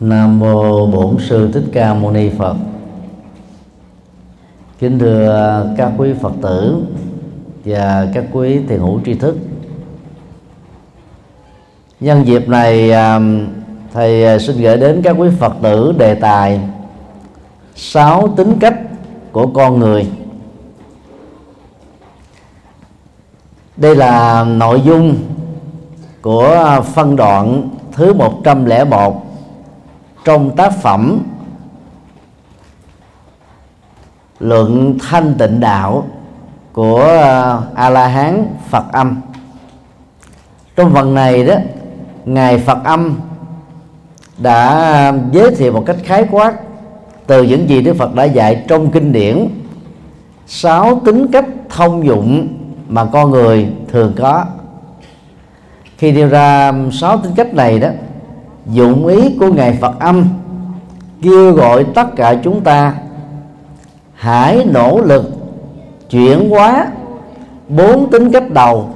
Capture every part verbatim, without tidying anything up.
Nam Mô Bổn Sư Thích Ca Mâu Ni Phật. Kính thưa các quý Phật tử và các quý thiền hữu tri thức, nhân dịp này thầy xin gửi đến các quý Phật tử đề tài sáu tính cách của con người. Đây là nội dung của phân đoạn thứ một trăm lẻ một trong tác phẩm Luận Thanh Tịnh Đạo Của A-La-Hán Phật Âm. Trong phần này đó, Ngài Phật Âm đã giới thiệu một cách khái quát từ những gì Đức Phật đã dạy trong kinh điển sáu tính cách thông dụng mà con người thường có. Khi đưa ra sáu tính cách này đó, dụng ý của Ngài Phật Âm kêu gọi tất cả chúng ta hãy nỗ lực chuyển hóa bốn tính cách đầu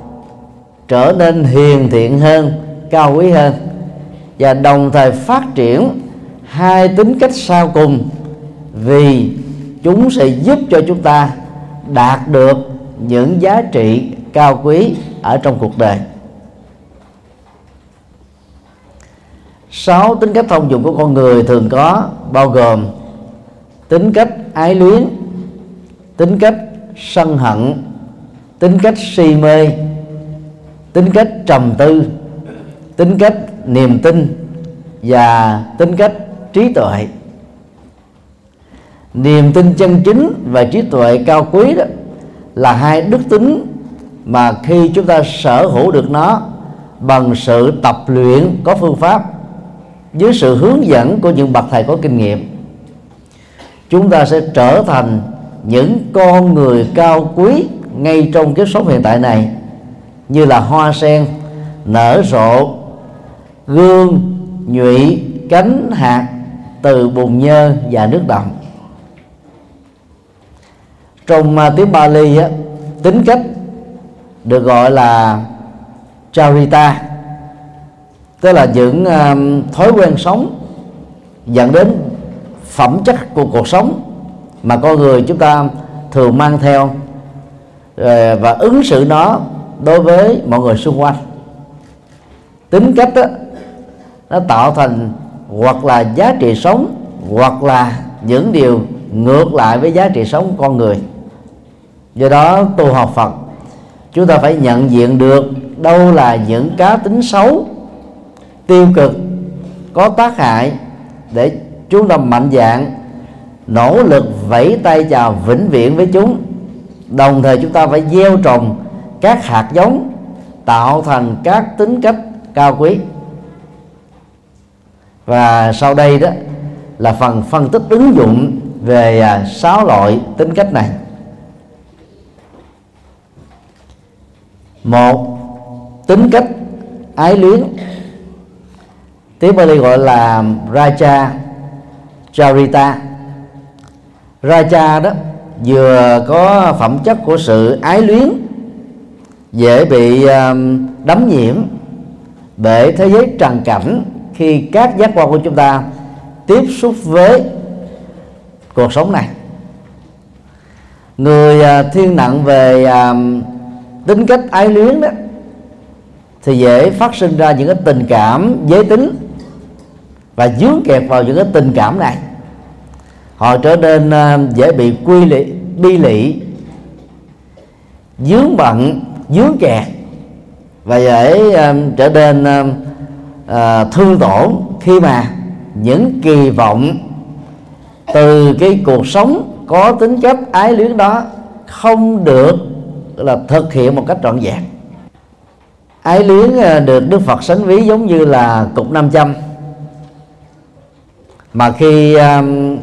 trở nên hiền thiện hơn, cao quý hơn, và đồng thời phát triển hai tính cách sau cùng, vì chúng sẽ giúp cho chúng ta đạt được những giá trị cao quý ở trong cuộc đời. Sáu tính cách thông dụng của con người thường có bao gồm tính cách ái luyến, tính cách sân hận, tính cách si mê, tính cách trầm tư, tính cách niềm tin và tính cách trí tuệ. Niềm tin chân chính và trí tuệ cao quý đó là hai đức tính mà khi chúng ta sở hữu được nó bằng sự tập luyện có phương pháp, với sự hướng dẫn của những bậc thầy có kinh nghiệm, chúng ta sẽ trở thành những con người cao quý ngay trong kiếp sống hiện tại này, như là hoa sen nở rộ, gương nhụy cánh hạt từ bùn nhơ và nước đọng. Trong tiếng Bali á, tính cách được gọi là Charita, tức là những thói quen sống dẫn đến phẩm chất của cuộc sống mà con người chúng ta thường mang theo và ứng xử nó đối với mọi người xung quanh. Tính cách đó, nó tạo thành hoặc là giá trị sống, hoặc là những điều ngược lại với giá trị sống của con người. Do đó tu học Phật, chúng ta phải nhận diện được đâu là những cá tính xấu, tiêu cực, có tác hại, để chúng ta mạnh dạn nỗ lực vẫy tay chào vĩnh viễn với chúng. Đồng thời chúng ta phải gieo trồng các hạt giống tạo thành các tính cách cao quý. Và sau đây đó là phần phân tích ứng dụng về sáu loại tính cách này. Một, tính cách ái luyến, tiếng Bali gọi là Raja Charita. Raja đó vừa có phẩm chất của sự ái luyến, dễ bị đắm nhiễm bởi thế giới trần cảnh khi các giác quan của chúng ta tiếp xúc với cuộc sống này. Người thiên nặng về tính cách ái luyến đó thì dễ phát sinh ra những cái tình cảm giới tính và dướng kẹt vào những cái tình cảm này. Họ trở nên dễ bị quy lị, bi lị, dướng bận, dướng kẹt, và dễ uh, trở nên uh, thương tổn khi mà những kỳ vọng từ cái cuộc sống có tính chất ái luyến đó không được là thực hiện một cách trọn vẹn. Ái luyến được Đức Phật sánh ví giống như là cục nam châm, mà khi um,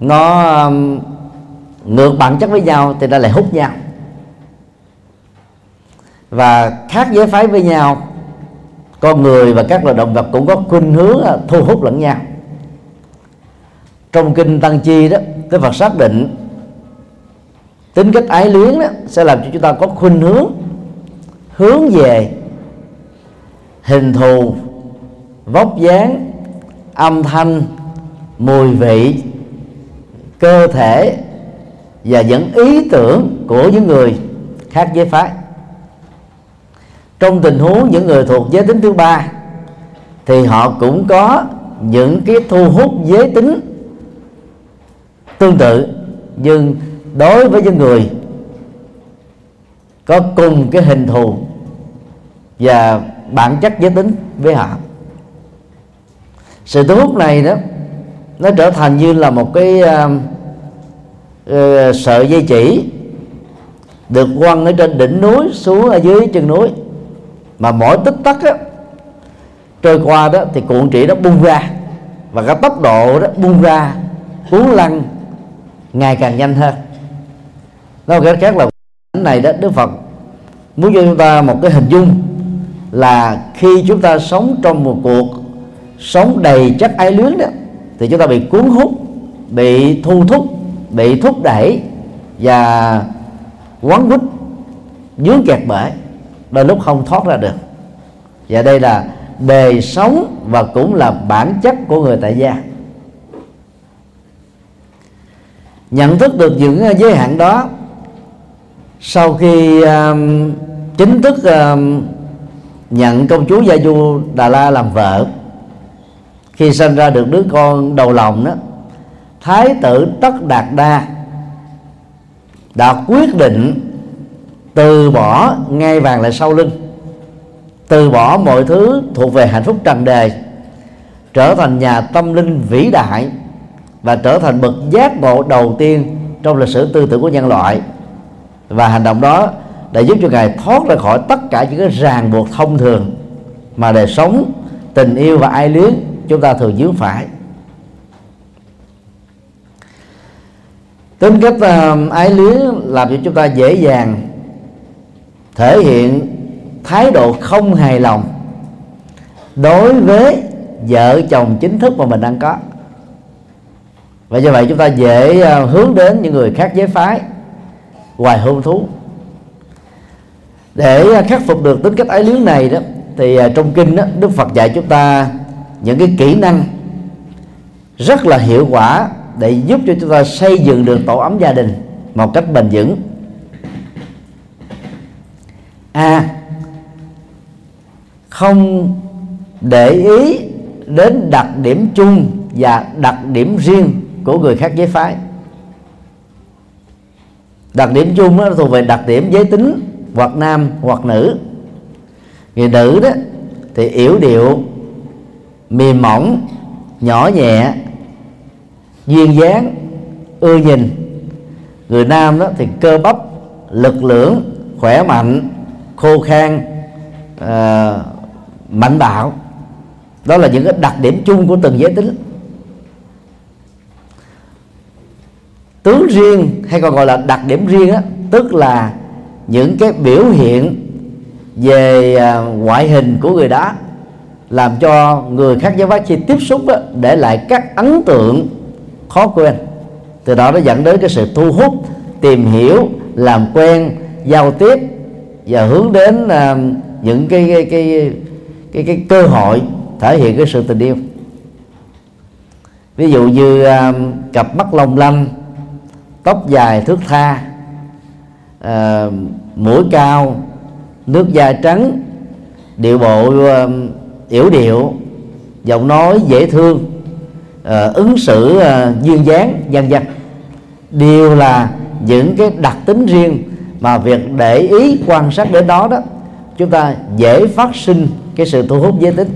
nó um, ngược bản chất với nhau thì nó lại hút nhau, và khác giới phái với nhau, con người và các loài động vật cũng có khuynh hướng thu hút lẫn nhau. Trong kinh Tăng Chi đó, Đức Phật xác định tính cách ái luyến đó sẽ làm cho chúng ta có khuynh hướng hướng về hình thù, vóc dáng, âm thanh, mùi vị, cơ thể và những ý tưởng của những người khác giới phái. Trong tình huống những người thuộc giới tính thứ ba thì họ cũng có những cái thu hút giới tính tương tự, nhưng đối với những người có cùng cái hình thù và bản chất giới tính với họ, sự thu hút này đó nó trở thành như là một cái uh, uh, sợi dây chỉ được quăng ở trên đỉnh núi xuống ở dưới chân núi, mà mỗi tích tắc á, trôi qua đó thì cuộn chỉ đó bung ra, và cái tốc độ đó bung ra uốn lăn ngày càng nhanh hơn. Nói một cách khác là cái này đó, Đức Phật muốn cho chúng ta một cái hình dung là khi chúng ta sống trong một cuộc sống đầy chất ái luyến đó, thì chúng ta bị cuốn hút, bị thu thúc, bị thúc đẩy và quấn quýt, dướng kẹt bể, đôi lúc không thoát ra được. Và đây là đời sống và cũng là bản chất của người tại gia. Nhận thức được những giới hạn đó, sau khi um, chính thức um, nhận công chúa Gia Du Đà La làm vợ, khi sinh ra được đứa con đầu lòng đó, Thái tử Tất Đạt Đa đã quyết định từ bỏ ngai vàng lại sau lưng, từ bỏ mọi thứ thuộc về hạnh phúc trần đời, trở thành nhà tâm linh vĩ đại và trở thành bậc giác ngộ đầu tiên trong lịch sử tư tưởng của nhân loại. Và hành động đó đã giúp cho Ngài thoát ra khỏi tất cả những cái ràng buộc thông thường mà đời sống, tình yêu và ai luyến chúng ta thường dướng phải. Tính cách uh, ái luyến làm cho chúng ta dễ dàng thể hiện thái độ không hài lòng đối với vợ chồng chính thức mà mình đang có. Và do vậy chúng ta dễ uh, hướng đến những người khác giới phái, hoài hôn thú. Để khắc phục được tính cách ái luyến này đó, thì trong kinh đó, Đức Phật dạy chúng ta những cái kỹ năng rất là hiệu quả để giúp cho chúng ta xây dựng được tổ ấm gia đình một cách bền vững. A. Không để ý đến đặc điểm chung và đặc điểm riêng của người khác giới phái. Đặc điểm chung nó thuộc về đặc điểm giới tính, hoặc nam hoặc nữ. Người nữ đó thì yểu điệu, mềm mỏng, nhỏ nhẹ, duyên dáng, ưa nhìn. Người nam đó thì cơ bắp, lực lưỡng, khỏe mạnh, khô khan, à, mạnh bạo. Đó là những cái đặc điểm chung của từng giới tính. Tướng riêng hay còn gọi là đặc điểm riêng đó, tức là những cái biểu hiện về ngoại hình của người đó làm cho người khác giới phái khi tiếp xúc đó, để lại các ấn tượng khó quên. Từ đó nó dẫn đến cái sự thu hút, tìm hiểu, làm quen, giao tiếp và hướng đến uh, những cái cái, cái cái cái cơ hội thể hiện cái sự tình yêu. Ví dụ như uh, cặp mắt long lanh, tóc dài thước tha, uh, mũi cao, nước da trắng, điệu bộ uh, yểu điệu, giọng nói dễ thương, uh, ứng xử uh, duyên dáng, vân vân, đều là những cái đặc tính riêng mà việc để ý quan sát đến đó đó, chúng ta dễ phát sinh cái sự thu hút giới tính.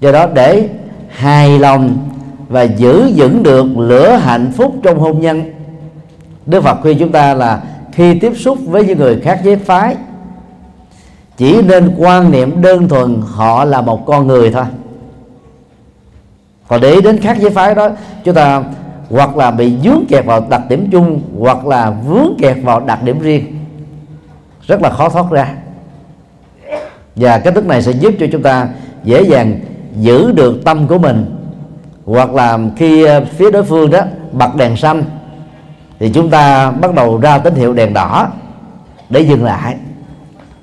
Do đó để hài lòng và giữ vững được lửa hạnh phúc trong hôn nhân, Đức Phật khuyên chúng ta là khi tiếp xúc với những người khác giới phái, chỉ nên quan niệm đơn thuần họ là một con người thôi. Còn để ý đến khác giới phái đó, chúng ta hoặc là bị vướng kẹt vào đặc điểm chung, hoặc là vướng kẹt vào đặc điểm riêng, rất là khó thoát ra. Và cái thức này sẽ giúp cho chúng ta dễ dàng giữ được tâm của mình. Hoặc là khi phía đối phương đó bật đèn xanh thì chúng ta bắt đầu ra tín hiệu đèn đỏ để dừng lại,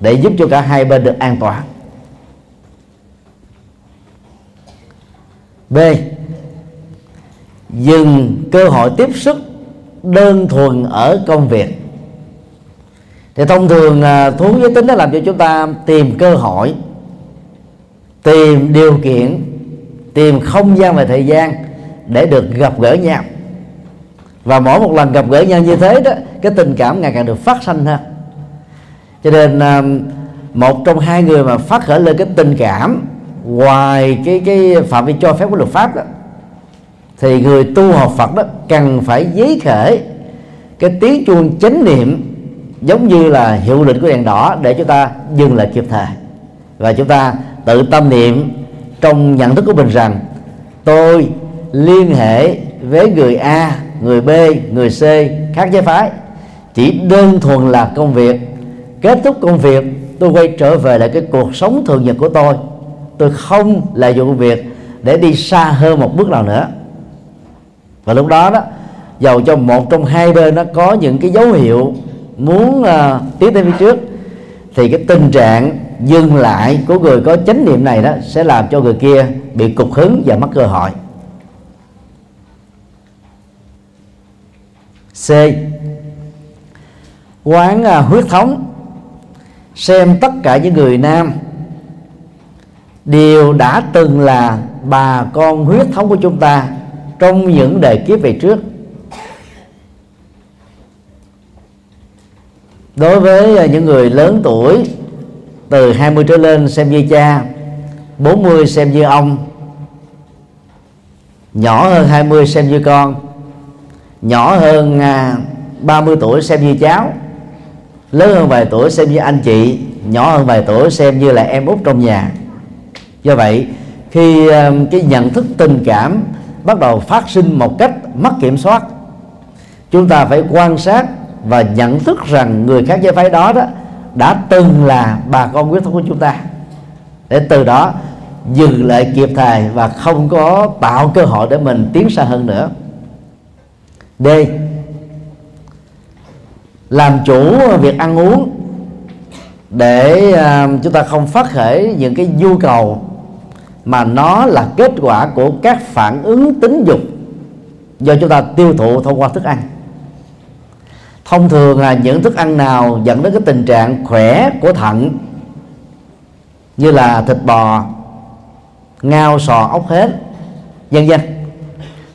để giúp cho cả hai bên được an toàn. B. Dừng cơ hội tiếp xúc đơn thuần ở công việc. Thì thông thường thú giới tính nó làm cho chúng ta tìm cơ hội, tìm điều kiện, tìm không gian và thời gian để được gặp gỡ nhau. Và mỗi một lần gặp gỡ nhau như thế đó, cái tình cảm ngày càng được phát sanh hơn. Cho nên một trong hai người mà phát khởi lên cái tình cảm ngoài cái cái phạm vi cho phép của luật pháp đó, thì người tu học Phật đó cần phải giấy khởi cái tiếng chuông chánh niệm giống như là hiệu lệnh của đèn đỏ, để chúng ta dừng lại kịp thời và chúng ta tự tâm niệm trong nhận thức của mình rằng tôi liên hệ với người A, người B, người C khác giới phái chỉ đơn thuần là công việc. Kết thúc công việc, tôi quay trở về lại cái cuộc sống thường nhật của tôi. Tôi không lợi dụng công việc để đi xa hơn một bước nào nữa. Và lúc đó đó, dầu cho một trong hai bên nó có những cái dấu hiệu muốn uh, tiến tới phía trước, thì cái tình trạng dừng lại của người có chánh niệm này đó sẽ làm cho người kia bị cục hứng và mất cơ hội. C. Quán uh, huyết thống, xem tất cả những người nam đều đã từng là bà con huyết thống của chúng ta trong những đời kiếp về trước. Đối với những người lớn tuổi từ hai mươi trở lên xem như cha, bốn mươi xem như ông, nhỏ hơn hai mươi xem như con, nhỏ hơn ba mươi tuổi xem như cháu, lớn hơn vài tuổi xem như anh chị, nhỏ hơn vài tuổi xem như là em út trong nhà. Do vậy, khi cái nhận thức tình cảm bắt đầu phát sinh một cách mất kiểm soát, chúng ta phải quan sát và nhận thức rằng người khác giới phái đó, đó đã từng là bà con huyết thống của chúng ta, để từ đó dừng lại kịp thời và không có tạo cơ hội để mình tiến xa hơn nữa. D. Làm chủ việc ăn uống để chúng ta không phát khởi những cái nhu cầu mà nó là kết quả của các phản ứng tính dục do chúng ta tiêu thụ thông qua thức ăn. Thông thường là những thức ăn nào dẫn đến cái tình trạng khỏe của thận như là thịt bò, ngao, sò, ốc hến, vân vân,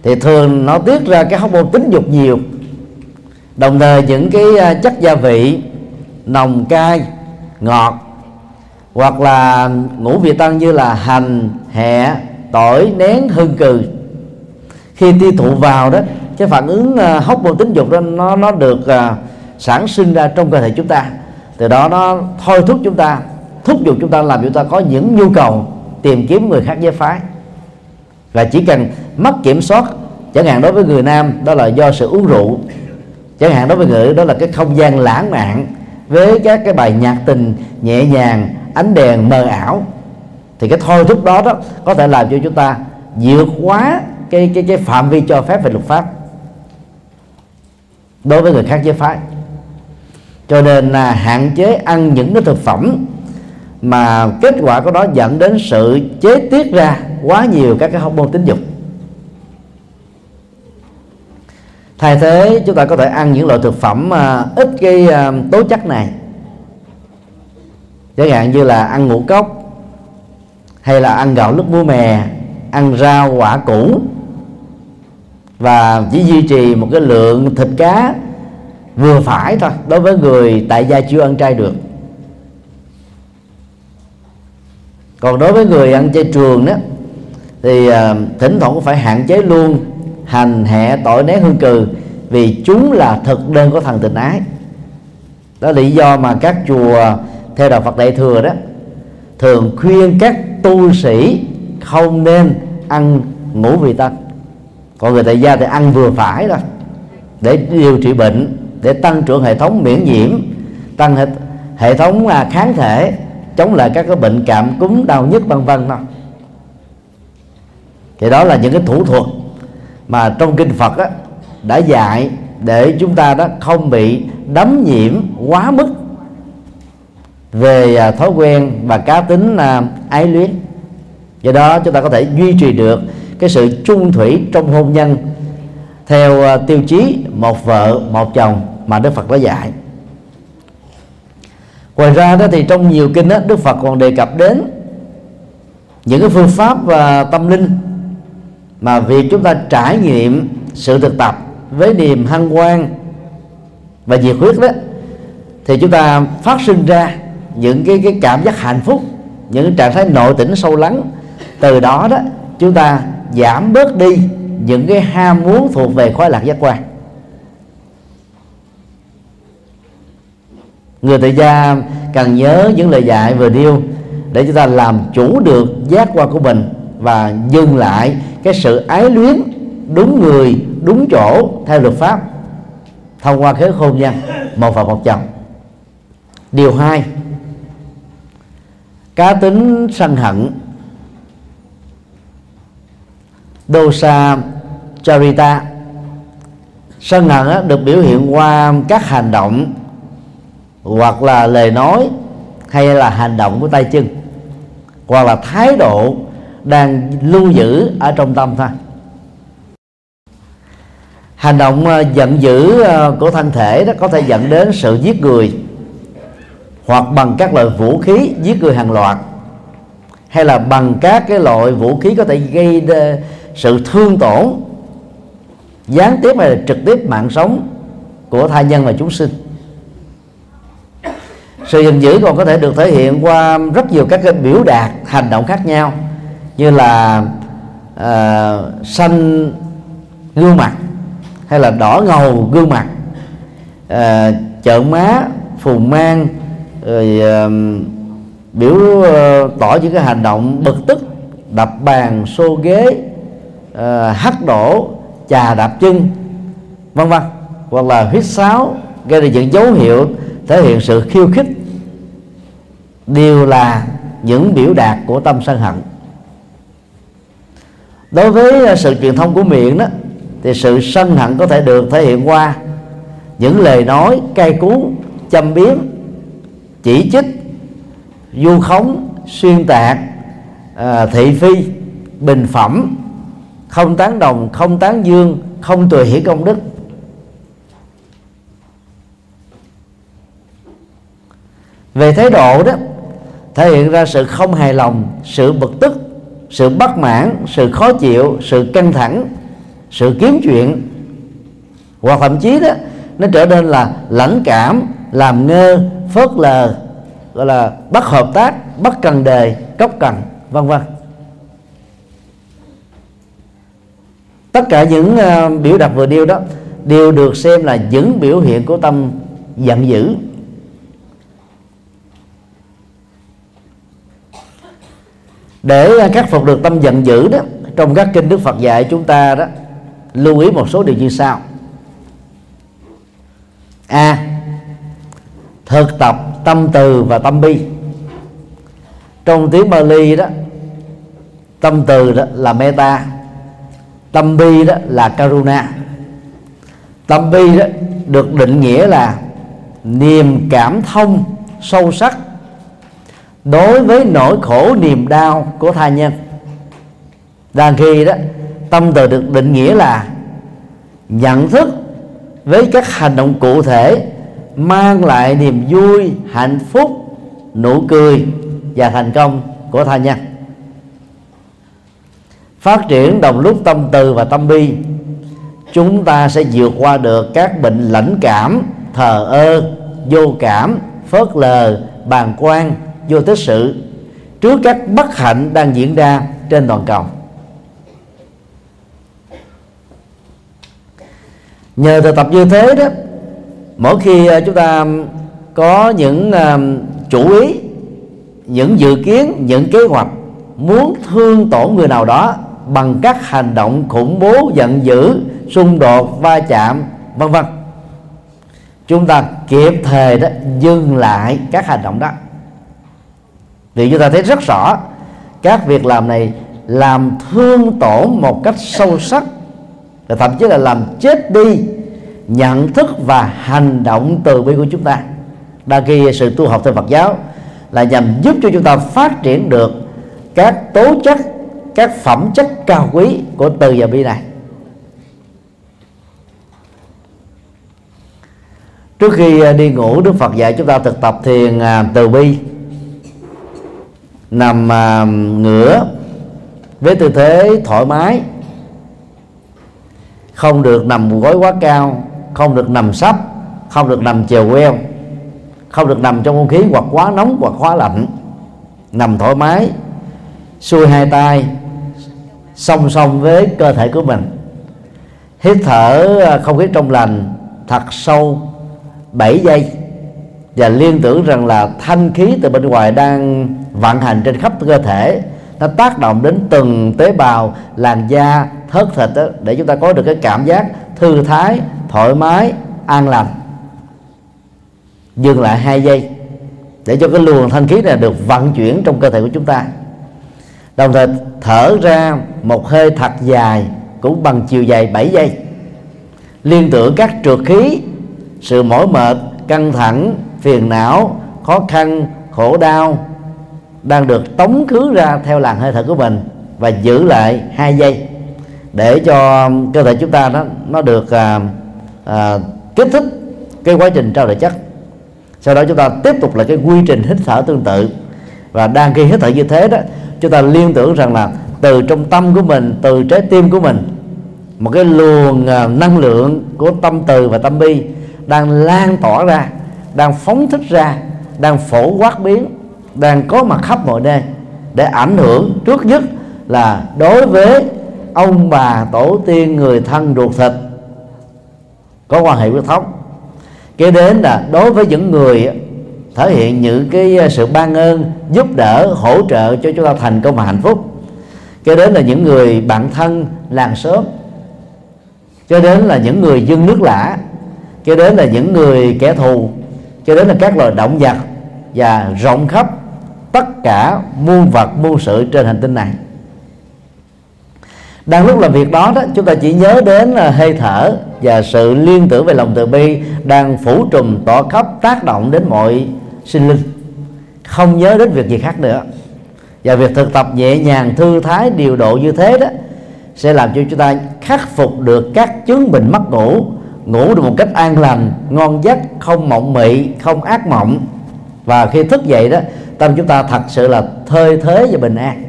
thì thường nó tiết ra cái hormone tính dục nhiều. Đồng thời những cái chất gia vị nồng cay, ngọt hoặc là ngũ vị tăng như là hành, hẹ, tỏi, nén, hương cừ, khi tiêu thụ vào đó, cái phản ứng uh, hormone tính dục đó nó nó được uh, sản sinh ra trong cơ thể chúng ta, từ đó nó thôi thúc chúng ta, thúc giục chúng ta, làm chúng ta có những nhu cầu tìm kiếm người khác giới phái. Và chỉ cần mất kiểm soát, chẳng hạn đối với người nam đó là do sự uống rượu, chẳng hạn đối với người đó là cái không gian lãng mạn với các cái bài nhạc tình nhẹ nhàng, ánh đèn mờ ảo, thì cái thôi thúc đó đó có thể làm cho chúng ta vượt quá cái cái cái phạm vi cho phép về luật pháp đối với người khác giới phái. Cho nên là hạn chế ăn những cái thực phẩm mà kết quả của nó dẫn đến sự chế tiết ra quá nhiều các cái hormone tính dục. Thay thế, chúng ta có thể ăn những loại thực phẩm uh, ít cái uh, tố chất này, chẳng hạn như là ăn ngũ cốc, hay là ăn gạo lứt muối mè, ăn rau quả củ, và chỉ duy trì một cái lượng thịt cá vừa phải thôi đối với người tại gia chưa ăn chay được. Còn đối với người ăn chay trường đó, thì uh, thỉnh thoảng cũng phải hạn chế luôn hành, hẹ, tỏi, né, hương cừ, vì chúng là thực đơn của thần tình ái. Đó là lý do mà các chùa theo đạo Phật Đại Thừa đó thường khuyên các tu sĩ không nên ăn ngũ vị tăng. Còn người tại gia thì ăn vừa phải thôi, để điều trị bệnh, để tăng trưởng hệ thống miễn nhiễm, tăng hệ, hệ thống kháng thể chống lại các cái bệnh cảm cúm, đau nhức vân vân thôi. Thì đó là những cái thủ thuật mà trong kinh Phật á, đã dạy để chúng ta đó không bị đắm nhiễm quá mức về thói quen và cá tính ái luyến. Do đó chúng ta có thể duy trì được cái sự chung thủy trong hôn nhân theo tiêu chí một vợ một chồng mà Đức Phật đã dạy. Ngoài ra đó thì trong nhiều kinh đó, Đức Phật còn đề cập đến những cái phương pháp và tâm linh mà việc chúng ta trải nghiệm sự thực tập với niềm hân hoan và nhiệt huyết đó, thì chúng ta phát sinh ra những cái, cái cảm giác hạnh phúc, những cái trạng thái nội tỉnh sâu lắng. Từ đó đó chúng ta giảm bớt đi những cái ham muốn thuộc về khoái lạc giác quan. Người tại gia cần nhớ những lời dạy vừa nêu để chúng ta làm chủ được giác quan của mình và dừng lại cái sự ái luyến đúng người, đúng chỗ theo luật pháp thông qua khế hôn nhân một vợ một chồng. Điều hai, cá tính sân hận, Raja Charita. Sân hận được biểu hiện qua các hành động hoặc là lời nói hay là hành động của tay chân, hoặc là thái độ đang lưu giữ ở trong tâm thôi. Hành động giận dữ của thân thể đó có thể dẫn đến sự giết người, hoặc bằng các loại vũ khí giết người hàng loạt, hay là bằng các cái loại vũ khí có thể gây sự thương tổn gián tiếp hay là trực tiếp mạng sống của tha nhân và chúng sinh. Sự giận dữ còn có thể được thể hiện qua rất nhiều các cái biểu đạt hành động khác nhau, như là uh, xanh gương mặt, hay là đỏ ngầu gương mặt, uh, trợn má, phù mang, rồi uh, biểu uh, tỏ những cái hành động bực tức, đập bàn, xô ghế, uh, hất đổ, chà đạp chân, vân vân, hoặc là huýt sáo, gây ra những dấu hiệu thể hiện sự khiêu khích, đều là những biểu đạt của tâm sân hận. Đối với sự truyền thông của miệng đó, thì sự sân hận có thể được thể hiện qua những lời nói cay cú, châm biếm, chỉ trích, vu khống, xuyên tạc, thị phi, bình phẩm, không tán đồng, không tán dương, không tùy hỷ công đức. Về thái độ đó, thể hiện ra sự không hài lòng, sự bực tức, sự bất mãn, sự khó chịu, sự căng thẳng, sự kiếm chuyện, hoặc thậm chí đó nó trở nên là lãnh cảm, làm ngơ, phớt lờ, gọi là bất hợp tác, bất cần đề, cốc cần, vân vân. Tất cả những uh, biểu đạt vừa nêu đó đều được xem là những biểu hiện của tâm giận dữ. Để khắc phục được tâm giận dữ đó, trong các kinh Đức Phật dạy chúng ta đó, lưu ý một số điều như sau. A. Thực tập tâm từ và tâm bi. Trong tiếng Pali đó, tâm từ đó là metta, tâm bi đó là karuna. Tâm bi đó được định nghĩa là niềm cảm thông sâu sắc đối với nỗi khổ niềm đau của tha nhân. Đằng khi đó, tâm từ được định nghĩa là nhận thức với các hành động cụ thể mang lại niềm vui, hạnh phúc, nụ cười và thành công của tha nhân. Phát triển đồng lúc tâm từ và tâm bi, chúng ta sẽ vượt qua được các bệnh lãnh cảm, thờ ơ, vô cảm, phớt lờ, bàng quan, vô tích sự trước các bất hạnh đang diễn ra trên toàn cầu. Nhờ thực tập như thế đó, mỗi khi chúng ta có những chủ ý, những dự kiến, những kế hoạch muốn thương tổn người nào đó bằng các hành động khủng bố, giận dữ, xung đột, va chạm, vân vân, chúng ta kịp thời đó dừng lại các hành động đó. Vì chúng ta thấy rất rõ các việc làm này làm thương tổn một cách sâu sắc, và thậm chí là làm chết đi nhận thức và hành động từ bi của chúng ta. Đa khi sự tu học theo Phật giáo là nhằm giúp cho chúng ta phát triển được các tố chất các phẩm chất cao quý của từ và bi này. Trước khi đi ngủ, Đức Phật dạy chúng ta thực tập thiền từ bi, nằm ngửa với tư thế thoải mái, không được nằm gối quá cao, không được nằm sấp, không được nằm chèo queo, không được nằm trong không khí hoặc quá nóng hoặc quá lạnh. Nằm thoải mái, xuôi hai tay song song với cơ thể của mình, hít thở không khí trong lành thật sâu bảy giây và liên tưởng rằng là thanh khí từ bên ngoài đang vận hành trên khắp cơ thể, nó tác động đến từng tế bào, làn da, thớt thịt đó, để chúng ta có được cái cảm giác thư thái, thoải mái, an lành. Dừng lại hai giây để cho cái luồng thanh khí này được vận chuyển trong cơ thể của chúng ta. Đồng thời thở ra một hơi thật dài cũng bằng chiều dài bảy giây, liên tưởng các trượt khí, sự mỏi mệt, căng thẳng, phiền não, khó khăn, khổ đau đang được tống khứ ra theo làn hơi thở của mình, và giữ lại hai giây để cho cơ thể chúng ta nó, nó được à, à, kích thích cái quá trình trao đổi chất. Sau đó chúng ta tiếp tục là cái quy trình hít thở tương tự. Và đang khi hít thở như thế đó, chúng ta liên tưởng rằng là từ trong tâm của mình, từ trái tim của mình, một cái luồng à, năng lượng của tâm từ và tâm bi đang lan tỏa ra, đang phóng thích ra, đang phổ quát biến, đang có mặt khắp mọi nơi, để ảnh hưởng trước nhất là đối với ông bà, tổ tiên, người thân, ruột thịt có quan hệ huyết thống. Kế đến là đối với những người thể hiện những cái sự ban ơn, giúp đỡ, hỗ trợ cho chúng ta thành công và hạnh phúc. Kế đến là những người bạn thân, làng xóm. Kế đến là những người dân nước lã. Kế đến là những người kẻ thù. Kế đến là các loài động vật, và rộng khắp tất cả muôn vật muôn sự trên hành tinh này. Đang lúc làm việc đó, đó chúng ta chỉ nhớ đến hơi thở và sự liên tưởng về lòng từ bi đang phủ trùm tỏa khắp, tác động đến mọi sinh linh, không nhớ đến việc gì khác nữa. Và việc thực tập nhẹ nhàng, thư thái, điều độ như thế đó sẽ làm cho chúng ta khắc phục được các chứng bệnh mất ngủ, ngủ được một cách an lành, ngon giấc, không mộng mị, không ác mộng. Và khi thức dậy đó, tâm chúng ta thật sự là thơi thới và bình an.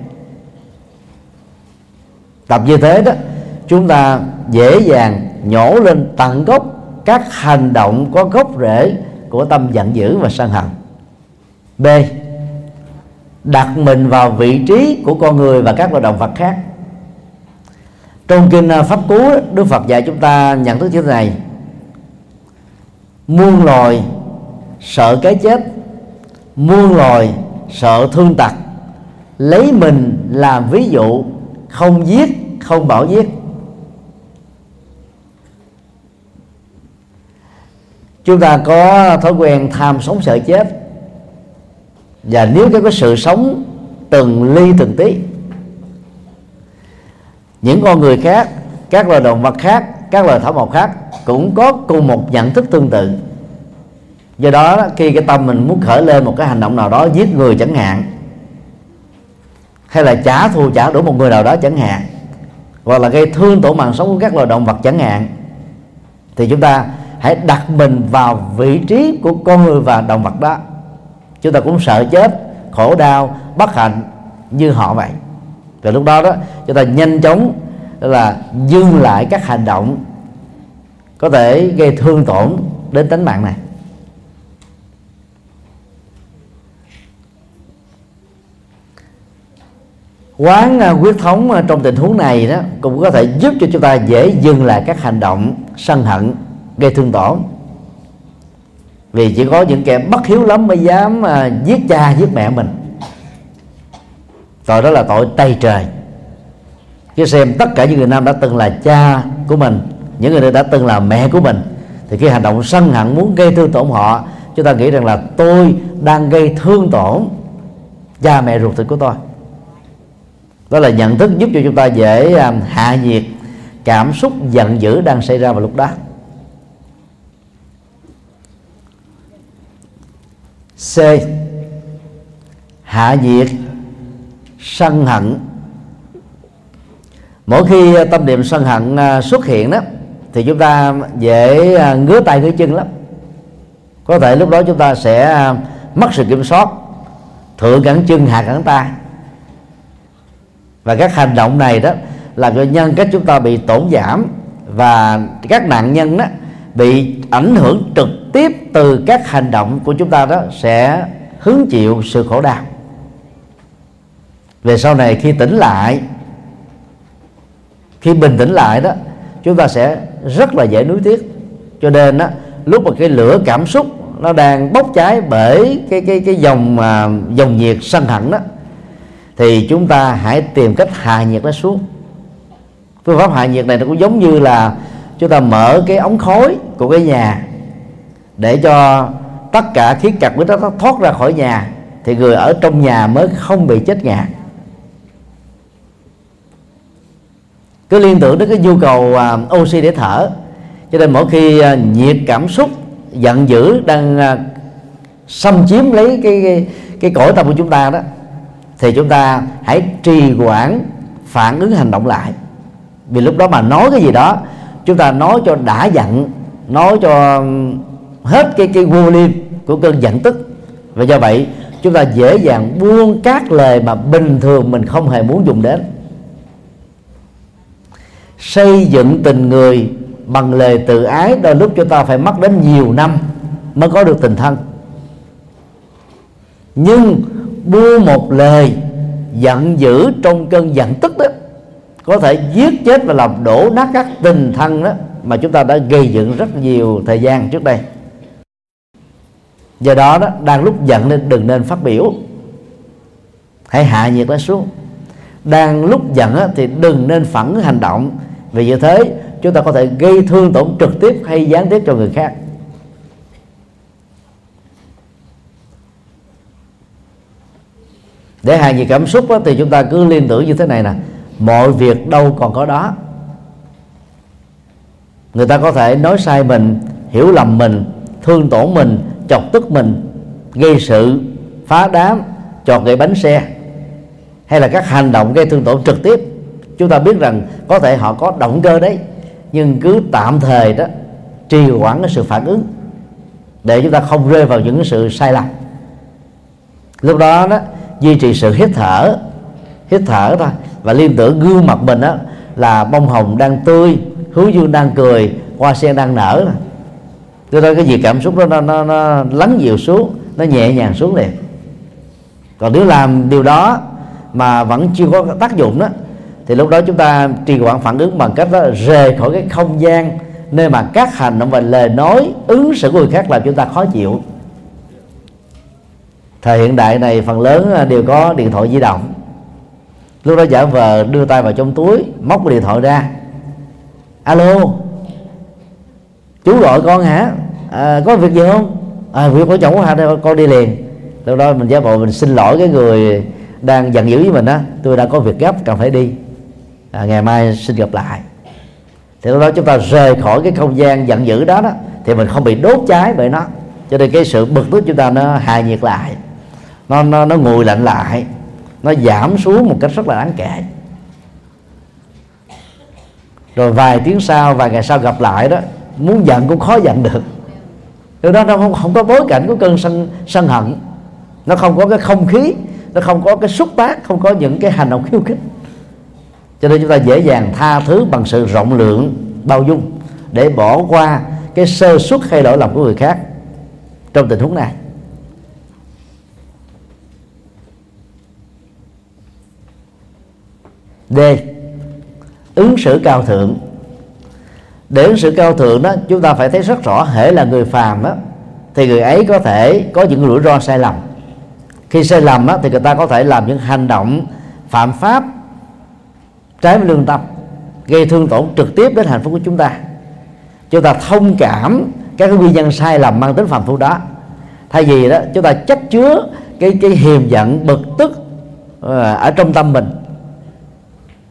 Tập như thế đó, chúng ta dễ dàng nhổ lên tận gốc các hành động có gốc rễ của tâm giận dữ và sân hận. B. Đặt mình vào vị trí của con người và các loài động vật khác. Trong kinh Pháp Cú, Đức Phật dạy chúng ta nhận thức như thế này: muôn loài sợ cái chết, muôn loài sợ thương tật, lấy mình làm ví dụ, không giết, không bảo giết. Chúng ta có thói quen tham sống sợ chết, và nếu cái có sự sống từng ly từng tí, những con người khác, các loài động vật khác, các loài thảo mộc khác cũng có cùng một nhận thức tương tự. Do đó khi cái tâm mình muốn khởi lên một cái hành động nào đó, giết người chẳng hạn, hay là trả thù trả đũa một người nào đó chẳng hạn, hoặc là gây thương tổn mạng sống của các loài động vật chẳng hạn, thì chúng ta hãy đặt mình vào vị trí của con người và động vật đó. Chúng ta cũng sợ chết, khổ đau, bất hạnh như họ vậy. Và lúc đó đó chúng ta nhanh chóng là dừng lại các hành động có thể gây thương tổn đến tính mạng này. Quán huyết thống trong tình huống này đó cũng có thể giúp cho chúng ta dễ dừng lại các hành động sân hận gây thương tổn, vì chỉ có những kẻ bất hiếu lắm mới dám giết cha giết mẹ mình. Tội đó là tội tày trời. Chứ xem tất cả những người nam đã từng là cha của mình, những người nữ đã từng là mẹ của mình, thì cái hành động sân hận muốn gây thương tổn họ, chúng ta nghĩ rằng là tôi đang gây thương tổn cha mẹ ruột thịt của tôi. Đó là nhận thức giúp cho chúng ta dễ hạ nhiệt cảm xúc giận dữ đang xảy ra vào lúc đó. C. Hạ nhiệt sân hận Mỗi khi tâm niệm sân hận xuất hiện đó thì chúng ta dễ ngứa tay ngứa chân lắm. Có thể lúc đó chúng ta sẽ mất sự kiểm soát, thượng cẳng chân hạ cẳng tay. Và các hành động này đó làm cho nhân cách chúng ta bị tổn giảm, và các nạn nhân đó bị ảnh hưởng trực tiếp từ các hành động của chúng ta đó sẽ hứng chịu sự khổ đau. Về sau này khi tỉnh lại, khi bình tĩnh lại đó, chúng ta sẽ rất là dễ nuối tiếc. Cho nên đó, lúc mà cái lửa cảm xúc nó đang bốc cháy bởi cái cái cái dòng mà dòng nhiệt sân hận đó, thì chúng ta hãy tìm cách hạ nhiệt nó xuống. Phương pháp hạ nhiệt này nó cũng giống như là chúng ta mở cái ống khói của cái nhà để cho tất cả khí cặc của nó thoát ra khỏi nhà, thì người ở trong nhà mới không bị chết ngạt. Cứ liên tưởng đến cái nhu cầu uh, oxy để thở. Cho nên mỗi khi uh, nhiệt cảm xúc giận dữ đang uh, xâm chiếm lấy cái, cái, cái cõi tâm của chúng ta đó, thì chúng ta hãy trì hoãn phản ứng hành động lại. Vì lúc đó mà nói cái gì đó, chúng ta nói cho đã giận, nói cho hết cái, cái vô liêm của cơn giận tức. Và do vậy chúng ta dễ dàng buông các lời mà bình thường mình không hề muốn dùng đến. Xây dựng tình người bằng lời tự ái, đôi lúc chúng ta phải mất đến nhiều năm mới có được tình thân. Nhưng buông một lời giận dữ trong cơn giận tức đó có thể giết chết và làm đổ nát các tình thân đó mà chúng ta đã gây dựng rất nhiều thời gian trước đây. Do đó, đó đang lúc giận nên đừng nên phát biểu, hãy hạ nhiệt nó xuống. Đang lúc giận đó, thì đừng nên phản hành động, vì như thế chúng ta có thể gây thương tổn trực tiếp hay gián tiếp cho người khác. Để hạ nhiệt cảm xúc đó, thì chúng ta cứ liên tưởng như thế này nè: mọi việc đâu còn có đó. Người ta có thể nói sai mình, hiểu lầm mình, thương tổn mình, chọc tức mình, gây sự, phá đám, chọt gậy bánh xe, hay là các hành động gây thương tổn trực tiếp. Chúng ta biết rằng có thể họ có động cơ đấy, nhưng cứ tạm thời đó trì hoãn cái sự phản ứng để chúng ta không rơi vào những sự sai lầm. Lúc đó đó duy trì sự hít thở, hít thở thôi, và liên tưởng gương mặt mình đó là bông hồng đang tươi, hướng dương đang cười, hoa sen đang nở. Cho nên cái gì cảm xúc đó nó, nó, nó lắng dịu xuống, nó nhẹ nhàng xuống liền. Còn nếu làm điều đó mà vẫn chưa có tác dụng đó, thì lúc đó chúng ta trì hoãn phản ứng bằng cách đó rời khỏi cái không gian nơi mà các hành động và lời nói ứng xử của người khác làm chúng ta khó chịu. Thời hiện đại này phần lớn đều có điện thoại di động. Lúc đó giả vờ đưa tay vào trong túi, móc cái điện thoại ra: alo, chú gọi con hả? À, có việc gì không? À, việc của chồng của Hà đây, con đi liền. Lúc đó mình giả bộ mình xin lỗi cái người đang giận dữ với mình đó: tôi đã có việc gấp cần phải đi, à, ngày mai xin gặp lại. Thì lúc đó chúng ta rời khỏi cái không gian giận dữ đó, đó thì mình không bị đốt cháy bởi nó. Cho nên cái sự bực tức chúng ta nó hạ nhiệt lại, nó, nó, nó nguội lạnh lại, nó giảm xuống một cách rất là đáng kể. Rồi vài tiếng sau, vài ngày sau gặp lại đó, muốn giận cũng khó giận được. Điều đó nó không, không có bối cảnh của cơn sân, sân hận. Nó không có cái không khí, nó không có cái xúc tác, không có những cái hành động khiêu khích. Cho nên chúng ta dễ dàng tha thứ bằng sự rộng lượng, bao dung, để bỏ qua cái sơ suất hay lỗi lầm của người khác trong tình huống này. D. Ứng xử cao thượng. Để ứng xử cao thượng đó, chúng ta phải thấy rất rõ, hễ là người phàm đó, thì người ấy có thể có những rủi ro sai lầm. Khi sai lầm đó, thì người ta có thể làm những hành động phạm pháp, trái với lương tâm, gây thương tổn trực tiếp đến hạnh phúc của chúng ta. Chúng ta thông cảm các cái nguyên nhân sai lầm mang tính phạm phu đó, thay vì đó chúng ta chất chứa cái, cái hiềm giận, bực tức ở trong tâm mình.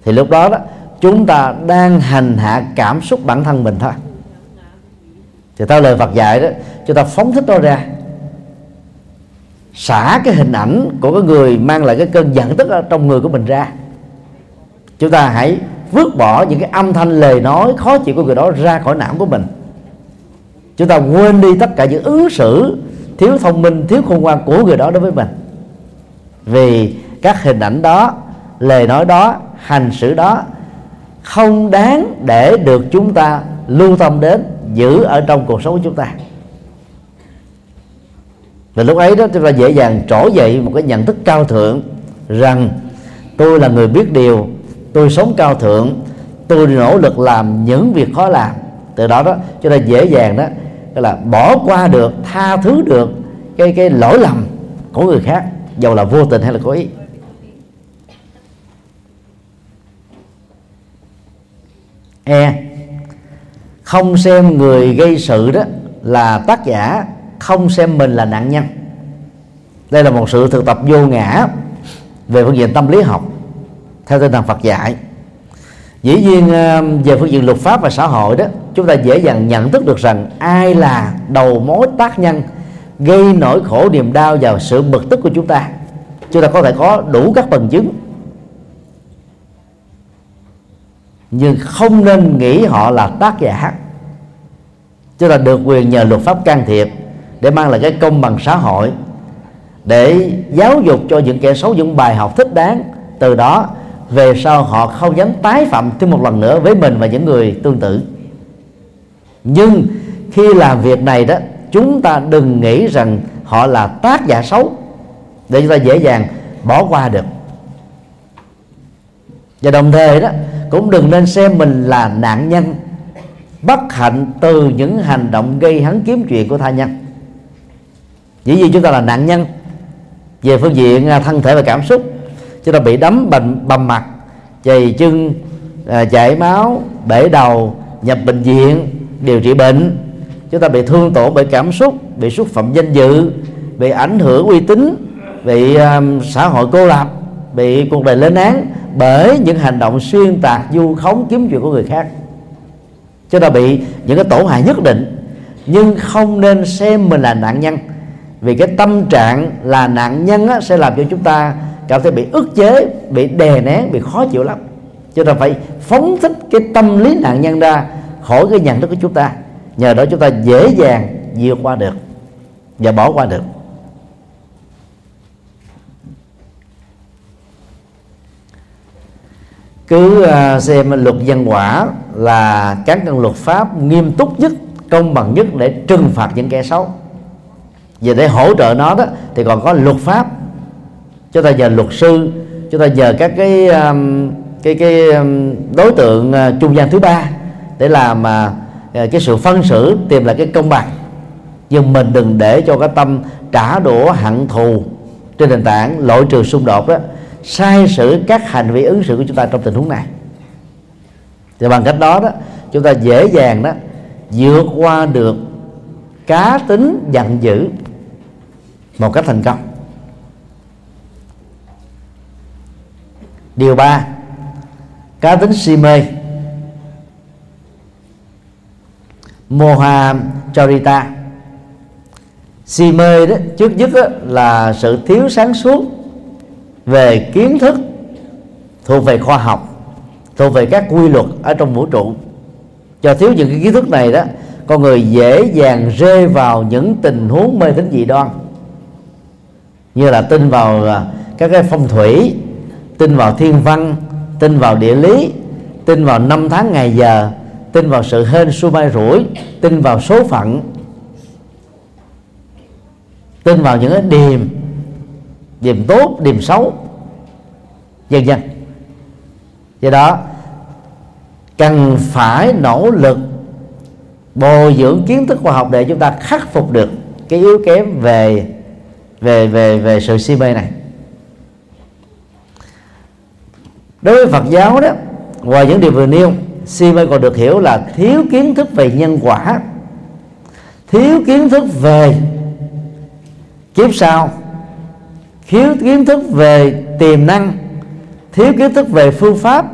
Thì lúc đó, đó chúng ta đang hành hạ cảm xúc bản thân mình thôi. Thì theo lời Phật dạy đó, chúng ta phóng thích nó ra, xả cái hình ảnh của cái người mang lại cái cơn giận tức ở trong người của mình ra. Chúng ta hãy vứt bỏ những cái âm thanh lời nói khó chịu của người đó ra khỏi não của mình. Chúng ta quên đi tất cả những ứng xử thiếu thông minh, thiếu khôn ngoan của người đó đối với mình, vì các hình ảnh đó, lời nói đó, hành xử đó không đáng để được chúng ta lưu tâm đến, giữ ở trong cuộc sống của chúng ta. Và lúc ấy đó chúng ta dễ dàng trỗi dậy một cái nhận thức cao thượng rằng tôi là người biết điều, tôi sống cao thượng, tôi nỗ lực làm những việc khó làm. Từ đó đó chúng ta dễ dàng đó là bỏ qua được, tha thứ được cái cái lỗi lầm của người khác, dầu là vô tình hay là cố ý. E, không xem người gây sự đó là tác giả, không xem mình là nạn nhân. Đây là một sự thực tập vô ngã về phương diện tâm lý học theo tinh thần Phật dạy. Dĩ nhiên về phương diện luật pháp và xã hội đó, chúng ta dễ dàng nhận thức được rằng ai là đầu mối tác nhân gây nỗi khổ niềm đau và sự bực tức của chúng ta. Chúng ta có thể có đủ các bằng chứng, nhưng không nên nghĩ họ là tác giả. Chúng ta được quyền nhờ luật pháp can thiệp để mang lại cái công bằng xã hội, để giáo dục cho những kẻ xấu những bài học thích đáng. Từ đó về sau họ không dám tái phạm thêm một lần nữa với mình và những người tương tự. Nhưng khi làm việc này đó, chúng ta đừng nghĩ rằng họ là tác giả xấu để chúng ta dễ dàng bỏ qua được. Và đồng thời đó cũng đừng nên xem mình là nạn nhân bất hạnh từ những hành động gây hấn kiếm chuyện của tha nhân. Dĩ nhiên chúng ta là nạn nhân về phương diện thân thể và cảm xúc. Chúng ta bị đấm bầm, bầm mặt, chày chân, chảy máu, bể đầu, nhập bệnh viện, điều trị bệnh. Chúng ta bị thương tổn bởi cảm xúc, bị xúc phạm danh dự, bị ảnh hưởng uy tín, bị um, xã hội cô lập, bị cuộc đời lên án bởi những hành động xuyên tạc, vu khống, kiếm chuyện của người khác. Chúng ta bị những cái tổn hại nhất định, nhưng không nên xem mình là nạn nhân, vì cái tâm trạng là nạn nhân á, sẽ làm cho chúng ta cảm thấy bị ức chế, bị đè nén, bị khó chịu lắm. Chúng ta phải phóng thích cái tâm lý nạn nhân ra khỏi cái nhận thức của chúng ta. Nhờ đó chúng ta dễ dàng vượt qua được và bỏ qua được. Cứ xem luật nhân quả là các căn luật pháp nghiêm túc nhất, công bằng nhất để trừng phạt những kẻ xấu. Và để hỗ trợ nó đó thì còn có luật pháp. Chúng ta nhờ luật sư, chúng ta nhờ các cái cái cái đối tượng trung gian thứ ba để làm cái sự phân xử, tìm lại cái công bằng. Nhưng mình đừng để cho cái tâm trả đũa hận thù trên nền tảng loại trừ xung đột đó sai sử các hành vi ứng xử của chúng ta trong tình huống này. Thì bằng cách đó đó chúng ta dễ dàng đó vượt qua được cá tính giận dữ một cách thành công. Điều ba, cá tính si mê. Raja Charita, si mê đó trước nhất đó là sự thiếu sáng suốt về kiến thức thuộc về khoa học, thuộc về các quy luật ở trong vũ trụ. Do thiếu những cái kiến thức này đó, con người dễ dàng rơi vào những tình huống mê tín dị đoan, như là tin vào các cái phong thủy, tin vào thiên văn, tin vào địa lý, tin vào năm tháng ngày giờ, tin vào sự hên xui may rủi, tin vào số phận, tin vào những cái điềm điềm tốt, điềm xấu, vân vân. Do đó cần phải nỗ lực bồi dưỡng kiến thức khoa học để chúng ta khắc phục được cái yếu kém về về về về sự si mê này. Đối với Phật giáo đó, ngoài những điều vừa nêu, si mê còn được hiểu là thiếu kiến thức về nhân quả, thiếu kiến thức về kiếp sau, thiếu kiến thức về tiềm năng, thiếu kiến thức về phương pháp,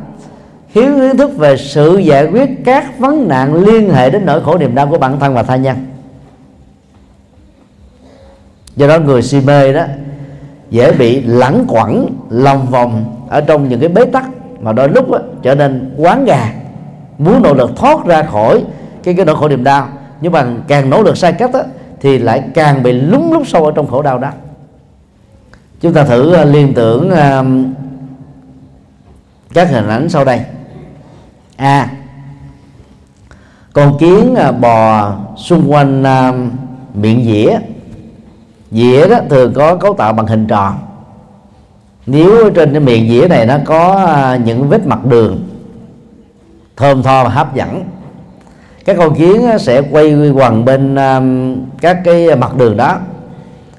thiếu kiến thức về sự giải quyết các vấn nạn liên hệ đến nỗi khổ niềm đau của bản thân và tha nhân. Do đó người si mê đó dễ bị lẳng quẩn, lòng vòng ở trong những cái bế tắc, mà đôi lúc đó, trở nên quán gà, muốn nỗ lực thoát ra khỏi cái cái nỗi khổ niềm đau, nhưng mà càng nỗ lực sai cách đó, thì lại càng bị lúng lúc sâu ở trong khổ đau đó. Chúng ta thử liên tưởng uh, các hình ảnh sau đây. A. À, con kiến bò xung quanh uh, miệng dĩa. Dĩa đó thường có cấu tạo bằng hình tròn. Nếu trên cái miệng dĩa này nó có những vết mặt đường thơm tho và hấp dẫn, các con kiến sẽ quay quần bên các cái mặt đường đó,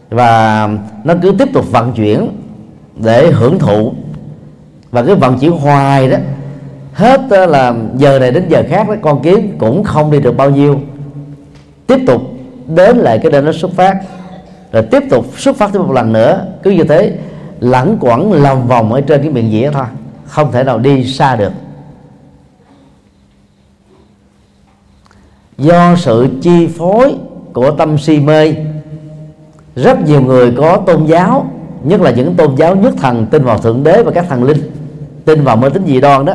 và nó cứ tiếp tục vận chuyển để hưởng thụ, và cứ vận chuyển hoài đó. Hết là giờ này đến giờ khác, con kiến cũng không đi được bao nhiêu, tiếp tục đến lại cái nơi nó xuất phát, rồi tiếp tục xuất phát thêm một lần nữa. Cứ như thế lẩn quẩn lòng vòng ở trên cái miệng dĩa thôi, không thể nào đi xa được. Do sự chi phối của tâm si mê, rất nhiều người có tôn giáo, nhất là những tôn giáo nhất thần tin vào Thượng Đế và các thần linh, tin vào mê tín dị đoan đó,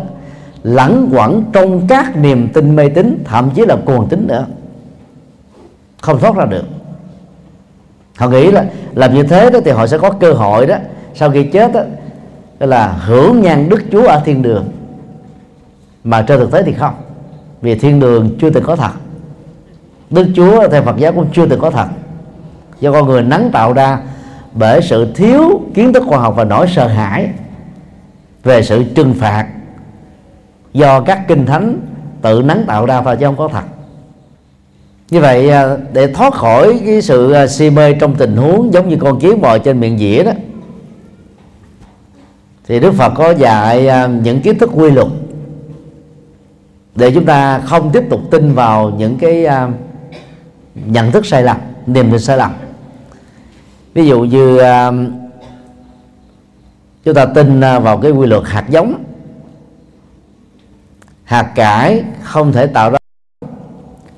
lẩn quẩn trong các niềm tin mê tín, thậm chí là cuồng tín nữa, không thoát ra được. Họ nghĩ là làm như thế đó thì họ sẽ có cơ hội đó, sau khi chết đó, là hưởng nhan Đức Chúa ở thiên đường. Mà trên thực tế thì không, vì thiên đường chưa từng có thật, Đức Chúa theo Phật giáo cũng chưa từng có thật, do con người nắng tạo ra bởi sự thiếu kiến thức khoa học và nỗi sợ hãi về sự trừng phạt do các kinh thánh tự nắng tạo ra, và chứ không có thật. Như vậy, để thoát khỏi cái sự si mê trong tình huống giống như con kiến bò trên miệng dĩa đó, thì Đức Phật có dạy những kiến thức quy luật để chúng ta không tiếp tục tin vào những cái nhận thức sai lầm, niềm tin sai lầm. Ví dụ như chúng ta tin vào cái quy luật hạt giống, hạt cải không thể tạo ra,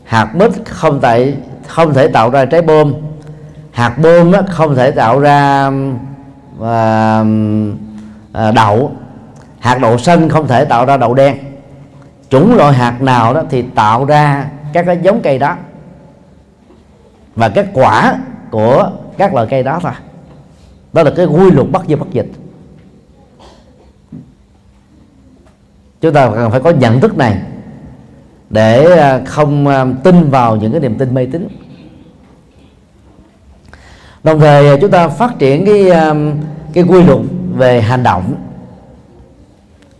hạt mít không thể, không thể tạo ra trái bom, hạt bom không thể tạo ra à, à, đậu, hạt đậu xanh không thể tạo ra đậu đen. Chủng loại hạt nào đó thì tạo ra các cái giống cây đó và các quả của các loại cây đó thôi. Đó là cái quy luật bất di bất dịch. Chúng ta cần phải có nhận thức này để không tin vào những cái niềm tin mê tín. Đồng thời chúng ta phát triển cái cái quy luật về hành động.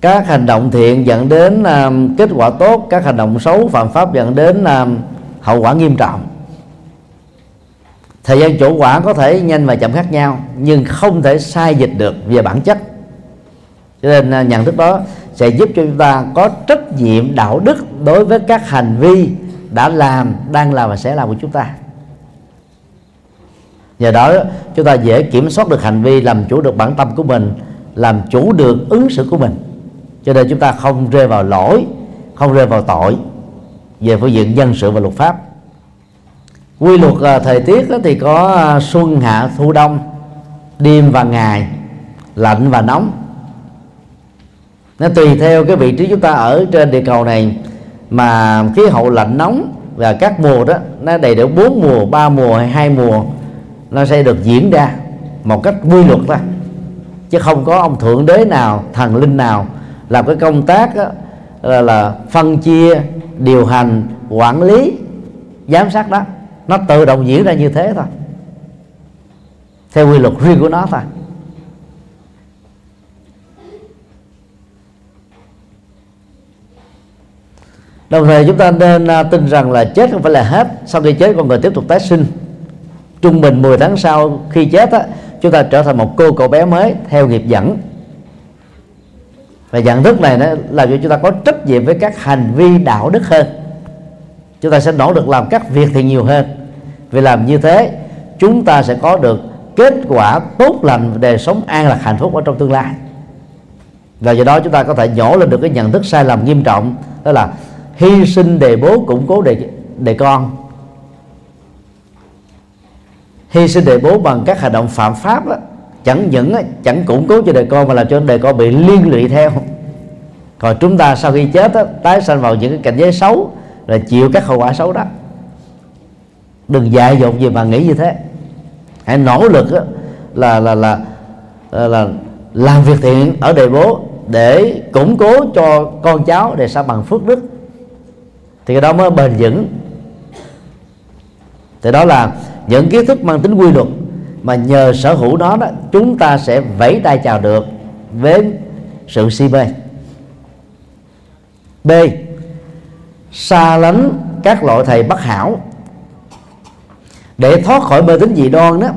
Các hành động thiện dẫn đến kết quả tốt, các hành động xấu phạm pháp dẫn đến hậu quả nghiêm trọng. Thời gian chủ quả có thể nhanh và chậm khác nhau, nhưng không thể sai dịch được về bản chất. Cho nên nhận thức đó sẽ giúp cho chúng ta có trách nhiệm đạo đức đối với các hành vi đã làm, đang làm và sẽ làm của chúng ta. Nhờ đó chúng ta dễ kiểm soát được hành vi, làm chủ được bản tâm của mình, làm chủ được ứng xử của mình. Cho nên chúng ta không rơi vào lỗi, không rơi vào tội về phương diện dân sự và luật pháp. Quy luật thời tiết thì có xuân hạ thu đông, đêm và ngày, lạnh và nóng. Nó tùy theo cái vị trí chúng ta ở trên địa cầu này mà khí hậu lạnh nóng và các mùa đó, nó đầy đủ bốn mùa, ba mùa hay hai mùa, nó sẽ được diễn ra một cách quy luật thôi. Chứ không có ông Thượng Đế nào, thần linh nào làm cái công tác đó, là, là phân chia, điều hành, quản lý, giám sát đó. Nó tự động diễn ra như thế thôi, theo quy luật riêng của nó thôi. Đồng thời chúng ta nên tin rằng là chết không phải là hết. Sau khi chết con người tiếp tục tái sinh. Trung bình mười tháng sau khi chết á, chúng ta trở thành một cô cậu bé mới theo nghiệp dẫn. Và nhận thức này nó làm cho chúng ta có trách nhiệm với các hành vi đạo đức hơn. Chúng ta sẽ nỗ lực làm các việc thì nhiều hơn. Vì làm như thế chúng ta sẽ có được kết quả tốt lành, đời sống an lạc hạnh phúc ở trong tương lai. Và do đó chúng ta có thể nhổ lên được cái nhận thức sai lầm nghiêm trọng, đó là hy sinh đề bố củng cố đề, đề con. Hy sinh đề bố bằng các hành động phạm pháp đó, chẳng những chẳng củng cố cho đề con mà làm cho đề con bị liên lụy theo. Còn chúng ta sau khi chết á, tái sanh vào những cái cảnh giới xấu là chịu các hậu quả xấu đó. Đừng dại dột gì mà nghĩ như thế. Hãy nỗ lực á, là, là, là, là, là làm việc thiện ở đời bố để củng cố cho con cháu để sao bằng phước đức, thì cái đó mới bền vững. Thì đó là những kiến thức mang tính quy luật, mà nhờ sở hữu nó đó, chúng ta sẽ vẫy tay chào được với sự si mê. B. Xa lánh các loại thầy bất hảo. Để thoát khỏi mê tín dị đoan đó,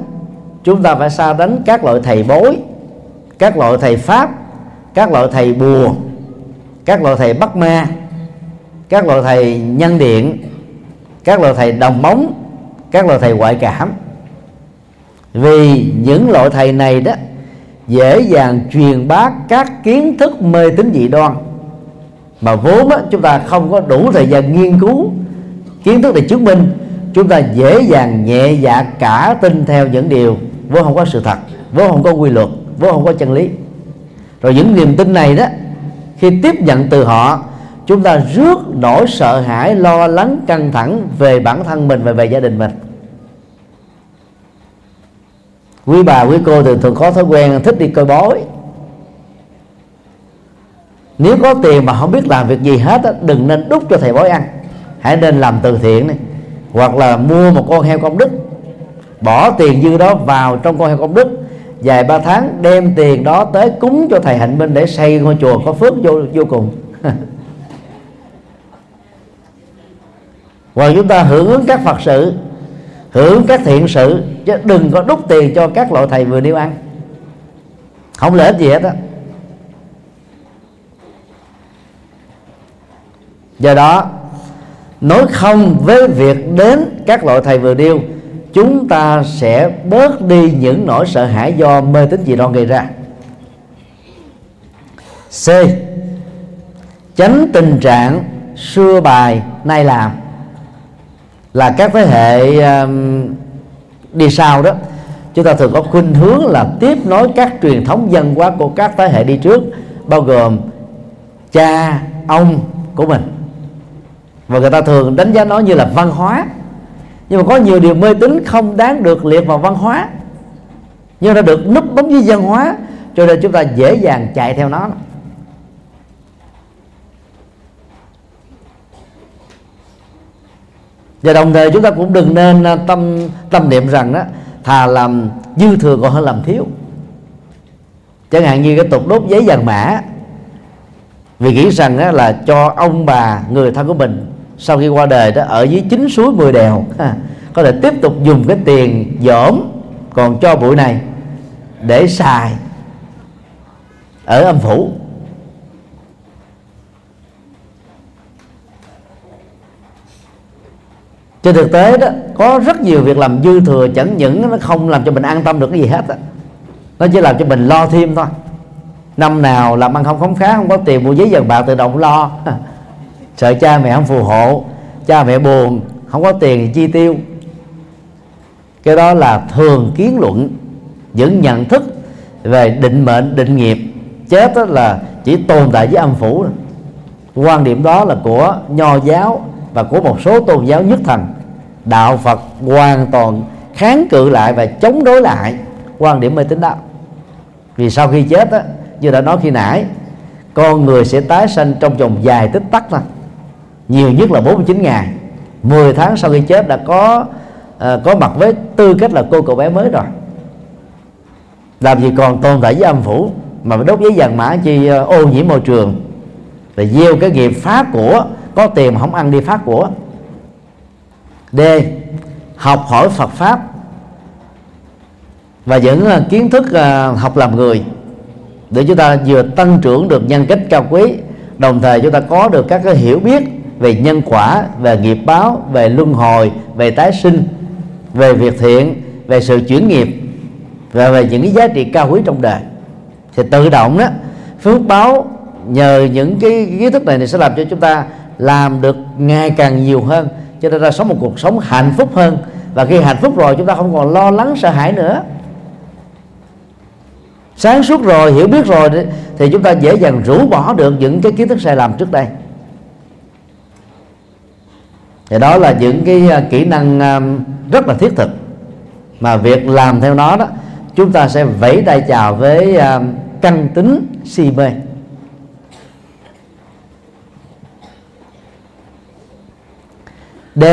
chúng ta phải xa lánh các loại thầy bói, các loại thầy pháp, các loại thầy bùa, các loại thầy bắt ma, các loại thầy nhân điện, các loại thầy đồng bóng, các loại thầy ngoại cảm. Vì những loại thầy này đó dễ dàng truyền bá các kiến thức mê tín dị đoan, mà vốn đó, chúng ta không có đủ thời gian nghiên cứu kiến thức để chứng minh. Chúng ta dễ dàng nhẹ dạ cả tin theo những điều vốn không có sự thật, vốn không có quy luật, vốn không có chân lý. Rồi những niềm tin này đó, khi tiếp nhận từ họ, chúng ta rước nỗi sợ hãi, lo lắng, căng thẳng về bản thân mình và về gia đình mình. Quý bà, quý cô thường thường có thói quen thích đi coi bói. Nếu có tiền mà không biết làm việc gì hết đó, đừng nên đút cho thầy bói ăn. Hãy nên làm từ thiện này, hoặc là mua một con heo công đức, bỏ tiền dư đó vào trong con heo công đức, vài ba tháng đem tiền đó tới cúng cho thầy Hạnh Minh để xây ngôi chùa có phước vô, vô cùng. Và chúng ta hưởng ứng các Phật sự, hưởng ứng các thiện sự, chứ đừng có đút tiền cho các loại thầy vừa nêu ăn, không lợi ích gì hết đó. Do đó, nói không với việc đến các loại thầy vừa điêu, chúng ta sẽ bớt đi những nỗi sợ hãi do mê tín dị đoan gây ra. C. Tránh tình trạng xưa bài nay làm. Là các thế hệ um, đi sau đó, chúng ta thường có khuynh hướng là tiếp nối các truyền thống văn hóa của các thế hệ đi trước, bao gồm cha ông của mình, và người ta thường đánh giá nó như là văn hóa. Nhưng mà có nhiều điều mê tín không đáng được liệt vào văn hóa, nhưng nó được núp bóng dưới văn hóa, cho nên chúng ta dễ dàng chạy theo nó. Và đồng thời chúng ta cũng đừng nên tâm tâm niệm rằng đó, thà làm dư thừa còn hơn làm thiếu. Chẳng hạn như cái tục đốt giấy vàng mã, vì nghĩ rằng đó là cho ông bà người thân của mình sau khi qua đời đó ở dưới chín suối mười đèo ha, có thể tiếp tục dùng cái tiền dỗm còn cho bụi này để xài ở âm phủ. Trên thực tế đó, có rất nhiều việc làm dư thừa chẳng những nó không làm cho mình an tâm được cái gì hết đó. Nó chỉ làm cho mình lo thêm thôi. Năm nào làm ăn không khống khá, không có tiền mua giấy vàng bạc, tự động lo, sợ cha mẹ không phù hộ, cha mẹ buồn, không có tiền chi tiêu. Cái đó là thường kiến luận, những nhận thức về định mệnh, định nghiệp, chết đó là chỉ tồn tại với âm phủ. Quan điểm đó là của Nho giáo và của một số tôn giáo nhất thần. Đạo Phật hoàn toàn kháng cự lại và chống đối lại quan điểm mê tín đó. Vì sau khi chết đó, như đã nói khi nãy, con người sẽ tái sanh trong vòng dài tích tắc thôi, nhiều nhất là bốn mươi chín ngày, mười tháng sau khi chết đã có à, có mặt với tư cách là cô cậu bé mới rồi. Làm gì còn tồn tại với âm phủ mà đốt giấy vàng mã chi ô nhiễm môi trường, rồi gieo cái nghiệp phá của, có tiền mà không ăn đi phá của. D. Học hỏi Phật pháp và những kiến thức học làm người, để chúng ta vừa tăng trưởng được nhân cách cao quý, đồng thời chúng ta có được các cái hiểu biết về nhân quả, về nghiệp báo, về luân hồi, về tái sinh, về việc thiện, về sự chuyển nghiệp và về những cái giá trị cao quý trong đời. Thì tự động đó, phước báo nhờ những cái kiến thức này thì sẽ làm cho chúng ta làm được ngày càng nhiều hơn, cho nên ta sống một cuộc sống hạnh phúc hơn. Và khi hạnh phúc rồi, chúng ta không còn lo lắng sợ hãi nữa. sáng suốt rồi, hiểu biết rồi thì chúng ta dễ dàng rũ bỏ được những cái kiến thức sai lầm trước đây. Thì đó là những cái kỹ năng rất là thiết thực, mà việc làm theo nó đó, chúng ta sẽ vẫy tay chào với căn tính si mê. D.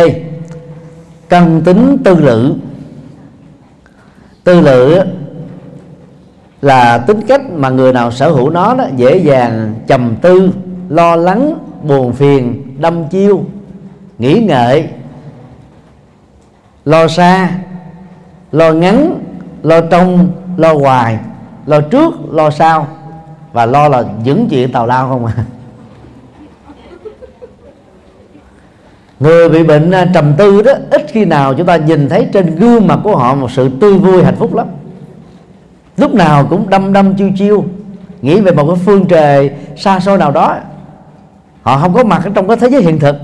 Căn tính tư lự. Tư lự là tính cách mà người nào sở hữu nó đó, dễ dàng trầm tư, lo lắng, buồn phiền, đâm chiêu, nghĩ ngợi, lo xa, lo ngắn, lo trong, lo hoài, lo trước, lo sau, và lo là những chuyện tào lao không à. Người bị bệnh trầm tư đó, ít khi nào chúng ta nhìn thấy trên gương mặt của họ một sự tươi vui hạnh phúc lắm. Lúc nào cũng đăm đăm chiêu chiêu, nghĩ về một cái phương trời xa xôi nào đó. Họ không có mặt ở trong cái thế giới hiện thực,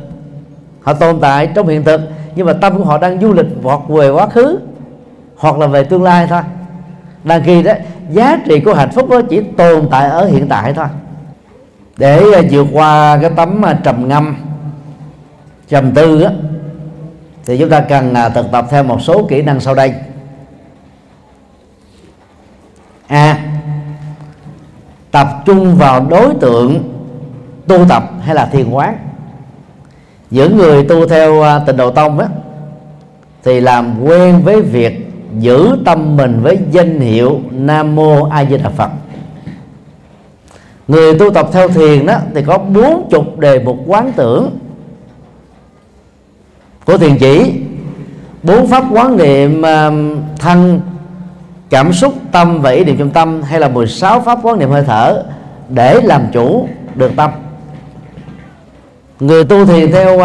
họ tồn tại trong hiện thực, nhưng mà tâm của họ đang du lịch vọt về quá khứ hoặc là về tương lai thôi. Đang khi đó, giá trị của hạnh phúc đó chỉ tồn tại ở hiện tại thôi. Để vượt qua cái tấm trầm ngâm, trầm tư đó, thì chúng ta cần thực tập theo một số kỹ năng sau đây. A. Tập trung vào đối tượng tu tập hay là thiền quán. Những người tu theo Tịnh Độ Tông đó, thì làm quen với việc giữ tâm mình với danh hiệu Nam Mô A Di Đà Phật. Người tu tập theo thiền đó thì có bốn chục đề mục quán tưởng của thiền chỉ, bốn pháp quán niệm thân, cảm xúc, tâm và ý niệm trong tâm, hay là mười sáu pháp quán niệm hơi thở để làm chủ được tâm. Người tu thiền theo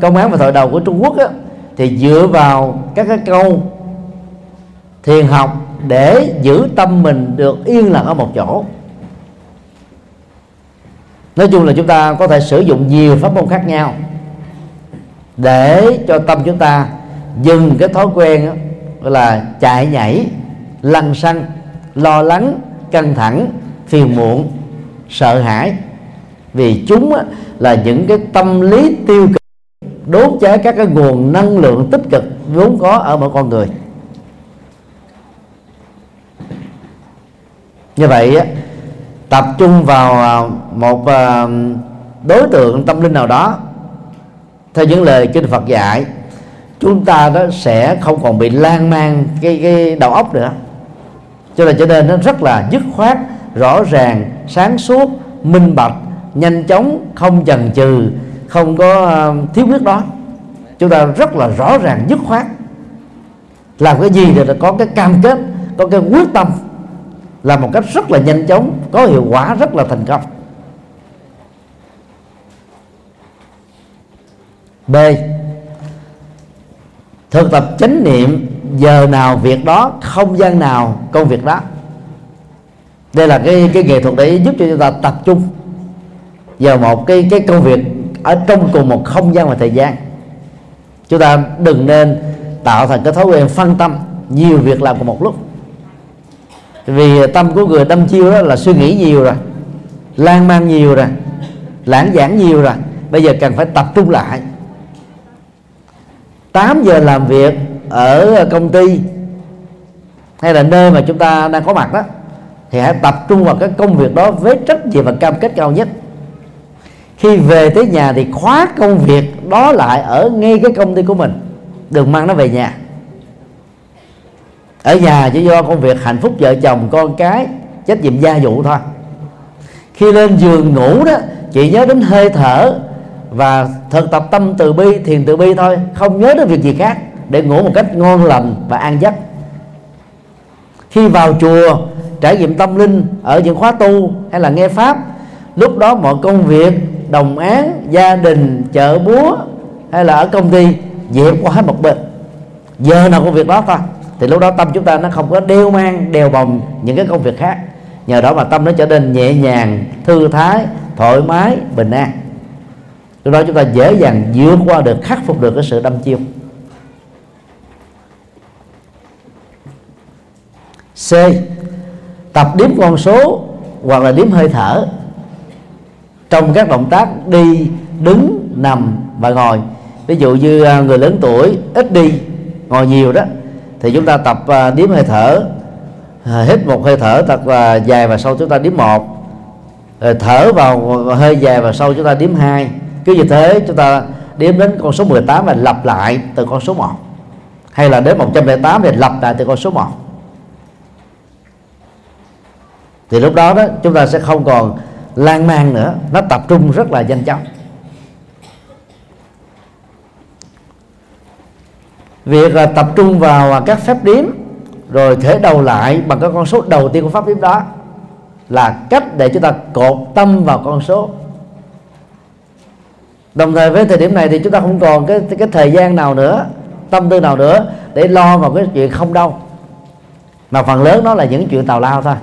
công án và thoại đầu của Trung Quốc á, thì dựa vào các cái câu thiền học để giữ tâm mình được yên lặng ở một chỗ. Nói chung là chúng ta có thể sử dụng nhiều pháp môn khác nhau để cho tâm chúng ta dừng cái thói quen gọi là chạy nhảy, lăng xăng, lo lắng, căng thẳng, phiền muộn, sợ hãi. Vì chúng là những cái tâm lý tiêu cực đốt cháy các cái nguồn năng lượng tích cực vốn có ở mỗi con người. Như vậy, tập trung vào một đối tượng tâm linh nào đó theo những lời kinh Phật dạy, chúng ta đó sẽ không còn bị lan man cái, cái đầu óc nữa. Cho nên trở nên nó rất là dứt khoát, rõ ràng, sáng suốt, minh bạch, nhanh chóng, không chần chừ, không có thiếu khuyết đó. Chúng ta rất là rõ ràng, dứt khoát, làm cái gì thì có cái cam kết, có cái quyết tâm, làm một cách rất là nhanh chóng, có hiệu quả rất là thành công. B. Thực tập chánh niệm, giờ nào việc đó, không gian nào công việc đó. Đây là cái cái nghệ thuật để giúp cho chúng ta tập trung vào một cái cái công việc ở trong cùng một không gian và thời gian. Chúng ta đừng nên tạo thành cái thói quen phân tâm, nhiều việc làm cùng một lúc. Vì tâm của người đâm chiêu đó là suy nghĩ nhiều rồi, lan man nhiều rồi, lãng giảng nhiều rồi. Bây giờ cần phải tập trung lại. Tám giờ làm việc ở công ty hay là nơi mà chúng ta đang có mặt đó, thì hãy tập trung vào cái công việc đó với trách nhiệm và cam kết cao nhất. Khi về tới nhà thì khóa công việc đó lại ở ngay cái công ty của mình, đừng mang nó về nhà. Ở nhà chỉ do công việc hạnh phúc vợ chồng con cái, trách nhiệm gia vụ thôi. Khi lên giường ngủ đó, chỉ nhớ đến hơi thở và thực tập tâm từ bi, thiền từ bi thôi, không nhớ đến việc gì khác để ngủ một cách ngon lành và an giấc. Khi vào chùa trải nghiệm tâm linh ở những khóa tu hay là nghe pháp, lúc đó mọi công việc, đồng án, gia đình, chợ búa hay là ở công ty dẹp qua hết một bên. Giờ nào công việc đó thôi, thì lúc đó tâm chúng ta nó không có đeo mang, đeo bồng những cái công việc khác. Nhờ đó mà tâm nó trở nên nhẹ nhàng, thư thái, thoải mái, bình an. Lúc đó chúng ta dễ dàng vượt qua được, khắc phục được cái sự đâm chiêu. C. tập đếm con số hoặc là đếm hơi thở trong các động tác đi, đứng, nằm và ngồi. Ví dụ như người lớn tuổi ít đi, ngồi nhiều đó, thì chúng ta tập đếm hơi thở. Hít một hơi thở thật là dài và sâu, chúng ta đếm một. Rồi thở vào hơi dài và sâu, chúng ta đếm hai. Cứ như thế chúng ta đếm đến con số mười tám và lặp lại từ con số một. Hay là đến một trăm lẻ tám thì lặp lại từ con số một. Thì lúc đó, đó chúng ta sẽ không còn lan man nữa, nó tập trung rất là nhanh chóng. Việc tập trung vào các phép điếm rồi thể đầu lại bằng các con số đầu tiên của pháp điếm đó là cách để chúng ta cột tâm vào con số. Đồng thời với thời điểm này thì chúng ta không còn cái cái thời gian nào nữa, tâm tư nào nữa để lo vào cái chuyện không đâu, mà phần lớn nó là những chuyện tào lao thôi.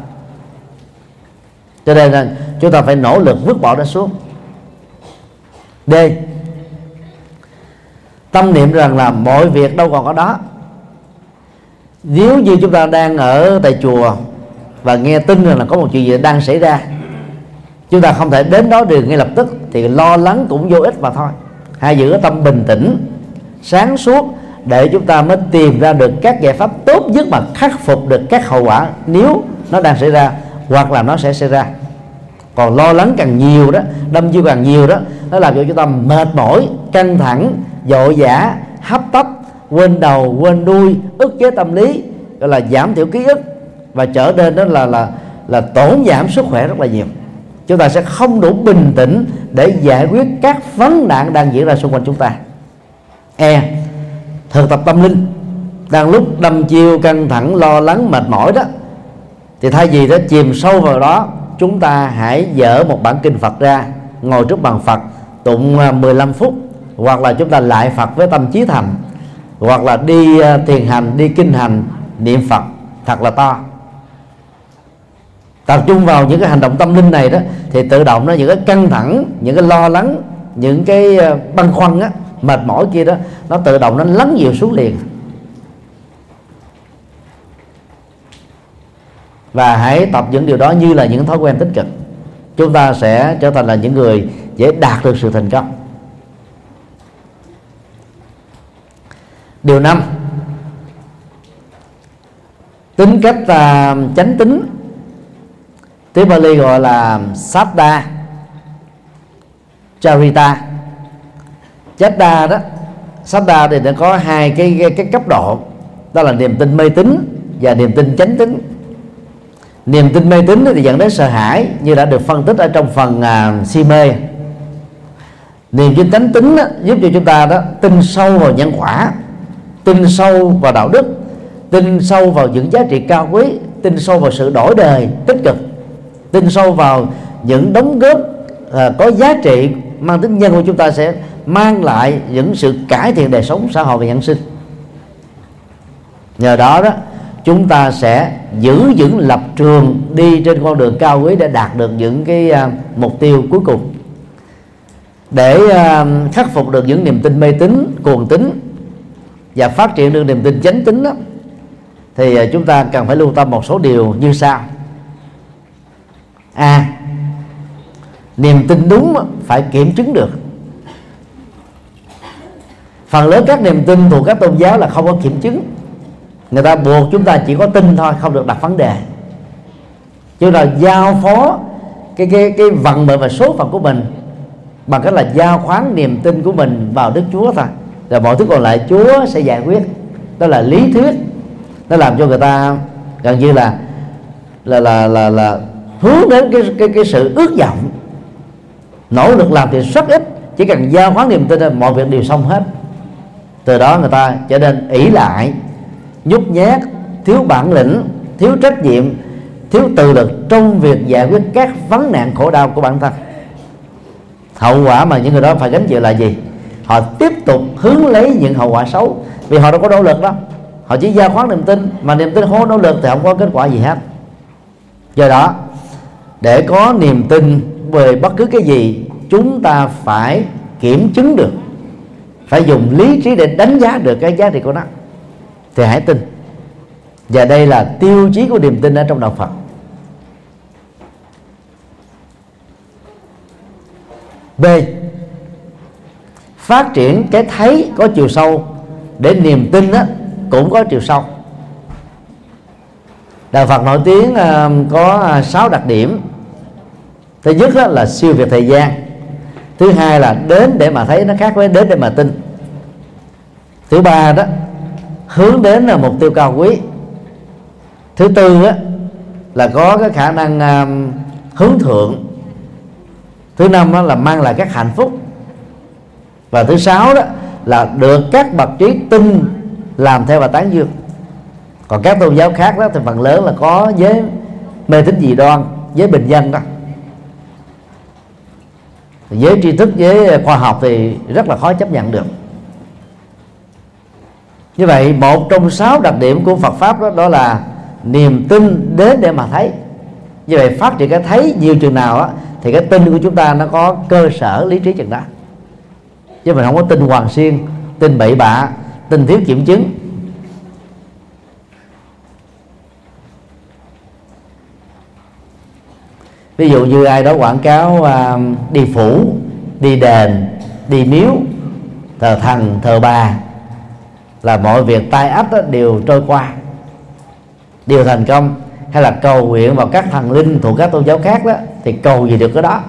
Cho nên là chúng ta phải nỗ lực vứt bỏ nó xuống. D. Tâm niệm rằng là mọi việc đâu còn có đó. Nếu như chúng ta đang ở tại chùa và nghe tin rằng là có một chuyện gì đang xảy ra, chúng ta không thể đến đó được ngay lập tức, thì lo lắng cũng vô ích mà thôi. Hãy giữ tâm bình tĩnh, sáng suốt để chúng ta mới tìm ra được các giải pháp tốt nhất mà khắc phục được các hậu quả nếu nó đang xảy ra hoặc là nó sẽ xảy ra. Còn lo lắng càng nhiều đó, đâm chiêu càng nhiều đó, nó làm cho chúng ta mệt mỏi, căng thẳng, vội vã, hấp tấp, quên đầu quên đuôi, ức chế tâm lý, gọi là giảm thiểu ký ức, và trở nên đó là là là tổn giảm sức khỏe rất là nhiều. Chúng ta sẽ không đủ bình tĩnh để giải quyết các vấn nạn đang diễn ra xung quanh chúng ta. E. Thực tập tâm linh. Đang lúc đâm chiêu căng thẳng, lo lắng, mệt mỏi đó, thì thay vì đó chìm sâu vào đó, chúng ta hãy dở một bản kinh Phật ra, ngồi trước bàn Phật tụng mười lăm phút, hoặc là chúng ta lại Phật với tâm chí thành, hoặc là đi thiền hành, đi kinh hành, niệm Phật thật là to. Tập trung vào những cái hành động tâm linh này đó, thì tự động đó những cái căng thẳng, những cái lo lắng, những cái băn khoăn á, mệt mỏi kia đó, nó tự động nó lắng dịu xuống liền. Và hãy tập những điều đó như là những thói quen tích cực. Chúng ta sẽ trở thành là những người dễ đạt được sự thành công. Điều năm. Tính cách uh, chánh tính, tiếng Bali gọi là Raja Charita. Charita đó, Raja thì nó có hai cái, cái cái cấp độ, đó là niềm tin mê tín và niềm tin chánh tính. Niềm tin mê tín thì dẫn đến sợ hãi như đã được phân tích ở trong phần uh, si mê. Niềm tin chánh tính đó, giúp cho chúng ta đó tin sâu vào nhân quả, tin sâu vào đạo đức, tin sâu vào những giá trị cao quý, tin sâu vào sự đổi đời tích cực, tin sâu vào những đóng góp à, có giá trị mang tính nhân của chúng ta sẽ mang lại những sự cải thiện đời sống xã hội và nhân sinh. Nhờ đó đó chúng ta sẽ giữ vững lập trường, đi trên con đường cao quý để đạt được những cái à, mục tiêu cuối cùng. Để à, khắc phục được những niềm tin mê tín, cuồng tín và phát triển được niềm tin chánh tín đó, thì chúng ta cần phải lưu tâm một số điều như sau. A. À, niềm tin đúng phải kiểm chứng được. Phần lớn các niềm tin thuộc các tôn giáo là không có kiểm chứng. Người ta buộc chúng ta chỉ có tin thôi, không được đặt vấn đề. Chứ là giao phó cái, cái, cái vận mệnh và số phận của mình bằng cách là giao khoán niềm tin của mình vào Đức Chúa thôi, rồi mọi thứ còn lại Chúa sẽ giải quyết. Đó là lý thuyết. Nó làm cho người ta gần như là là là là, là hướng đến cái, cái cái sự ước vọng. Nỗ lực làm thì rất ít, chỉ cần giao khoán niềm tin mọi việc đều xong hết. Từ đó người ta trở nên ỷ lại, nhút nhát, thiếu bản lĩnh, thiếu trách nhiệm, thiếu tự lực trong việc giải quyết các vấn nạn khổ đau của bản thân. Hậu quả mà những người đó phải gánh chịu là gì? Họ tiếp tục hướng lấy những hậu quả xấu, vì họ đâu có nỗ lực đó. Họ chỉ giao khoán niềm tin, mà niềm tin không nỗ lực thì không có kết quả gì hết. Do đó, để có niềm tin về bất cứ cái gì, chúng ta phải kiểm chứng được, phải dùng lý trí để đánh giá được cái giá trị của nó, thì hãy tin. Và đây là tiêu chí của niềm tin ở trong đạo Phật. B, phát triển cái thấy có chiều sâu để niềm tin đó cũng có chiều sâu. Đạo Phật nổi tiếng có sáu đặc điểm. Thứ nhất là siêu việt thời gian. Thứ hai là đến để mà thấy nó khác với đến để mà tin. Thứ ba đó, hướng đến là mục tiêu cao quý. Thứ tư đó, là có cái khả năng hướng thượng. Thứ năm đó, là mang lại các hạnh phúc. Và thứ sáu đó là được các bậc trí tin làm theo và tán dương. Còn các tôn giáo khác đó thì phần lớn là có giới mê tín dị đoan, giới bình dân đó. Giới tri thức, giới khoa học thì rất là khó chấp nhận được. Như vậy một trong sáu đặc điểm của Phật Pháp đó, đó là niềm tin đến để mà thấy. Như vậy phát triển cái thấy nhiều chừng nào đó, thì cái tin của chúng ta nó có cơ sở lý trí chừng đó. Chứ mình không có tin hoàn xuyên, tin bậy bạ, tin thiếu kiểm chứng. Ví dụ như ai đó quảng cáo à, đi phủ, đi đền, đi miếu, thờ thần, thờ bà, là mọi việc tai ách đều trôi qua, đều thành công. Hay là cầu nguyện vào các thần linh thuộc các tôn giáo khác đó, thì cầu gì được cái đó.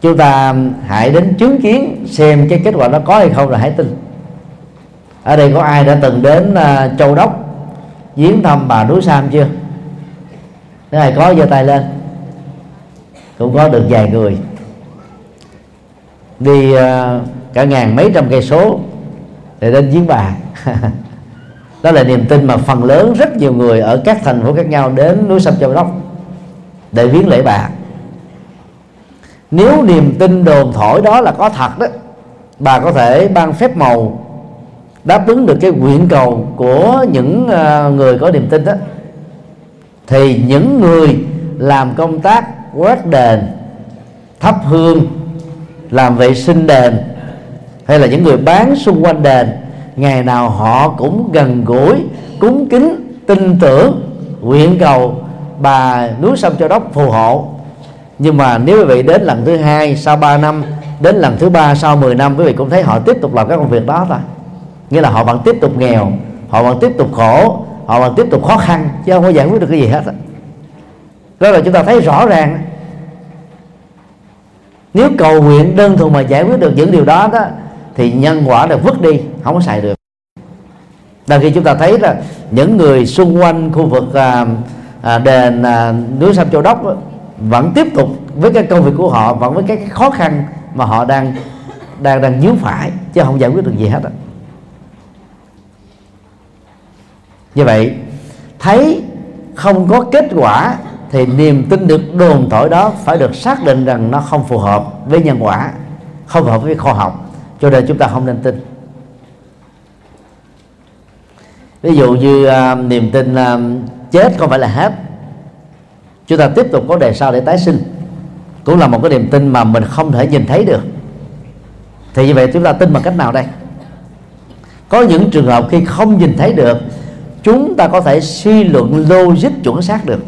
Chúng ta hãy đến chứng kiến xem cái kết quả nó có hay không là hãy tin. Ở đây có ai đã từng đến uh, Châu Đốc viếng thăm bà núi Sam chưa? Nếu ai có giơ tay lên. Cũng có được vài người. Đi uh, cả ngàn mấy trăm cây số để đến viếng bà. Đó là niềm tin mà phần lớn rất nhiều người ở các thành phố khác nhau đến núi Sam Châu Đốc để viếng lễ bà. Nếu niềm tin đồn thổi đó là có thật đó, bà có thể ban phép màu đáp ứng được cái nguyện cầu của những người có niềm tin đó. Thì những người làm công tác quét đền, thắp hương, làm vệ sinh đền, hay là những người bán xung quanh đền, ngày nào họ cũng gần gũi, cúng kính, tin tưởng, nguyện cầu bà núi Sam Châu Đốc phù hộ. Nhưng mà nếu quý vị đến lần thứ hai sau ba năm, đến lần thứ ba sau mười năm, quý vị cũng thấy họ tiếp tục làm các công việc đó thôi. Nghĩa là họ vẫn tiếp tục nghèo, họ vẫn tiếp tục khổ, họ vẫn tiếp tục khó khăn, chứ không có giải quyết được cái gì hết. Đó là chúng ta thấy rõ ràng. Nếu cầu nguyện đơn thuần mà giải quyết được những điều đó, đó thì nhân quả được vứt đi, không có xài được. Đằng khi chúng ta thấy là những người xung quanh khu vực à, à, đền à, núi Sam Châu Đốc vẫn tiếp tục với cái công việc của họ, vẫn với cái khó khăn mà họ đang đang đang nhướng phải, chứ không giải quyết được gì hết. Như vậy thấy không có kết quả thì niềm tin được đồn thổi đó phải được xác định rằng nó không phù hợp với nhân quả, không phù hợp với khoa học, cho nên chúng ta không nên tin. Ví dụ như uh, niềm tin uh, chết không phải là hết, chúng ta tiếp tục có đời sau để tái sinh, cũng là một cái niềm tin mà mình không thể nhìn thấy được. Thì như vậy chúng ta tin bằng cách nào đây? Có những trường hợp khi không nhìn thấy được, chúng ta có thể suy luận logic chuẩn xác được,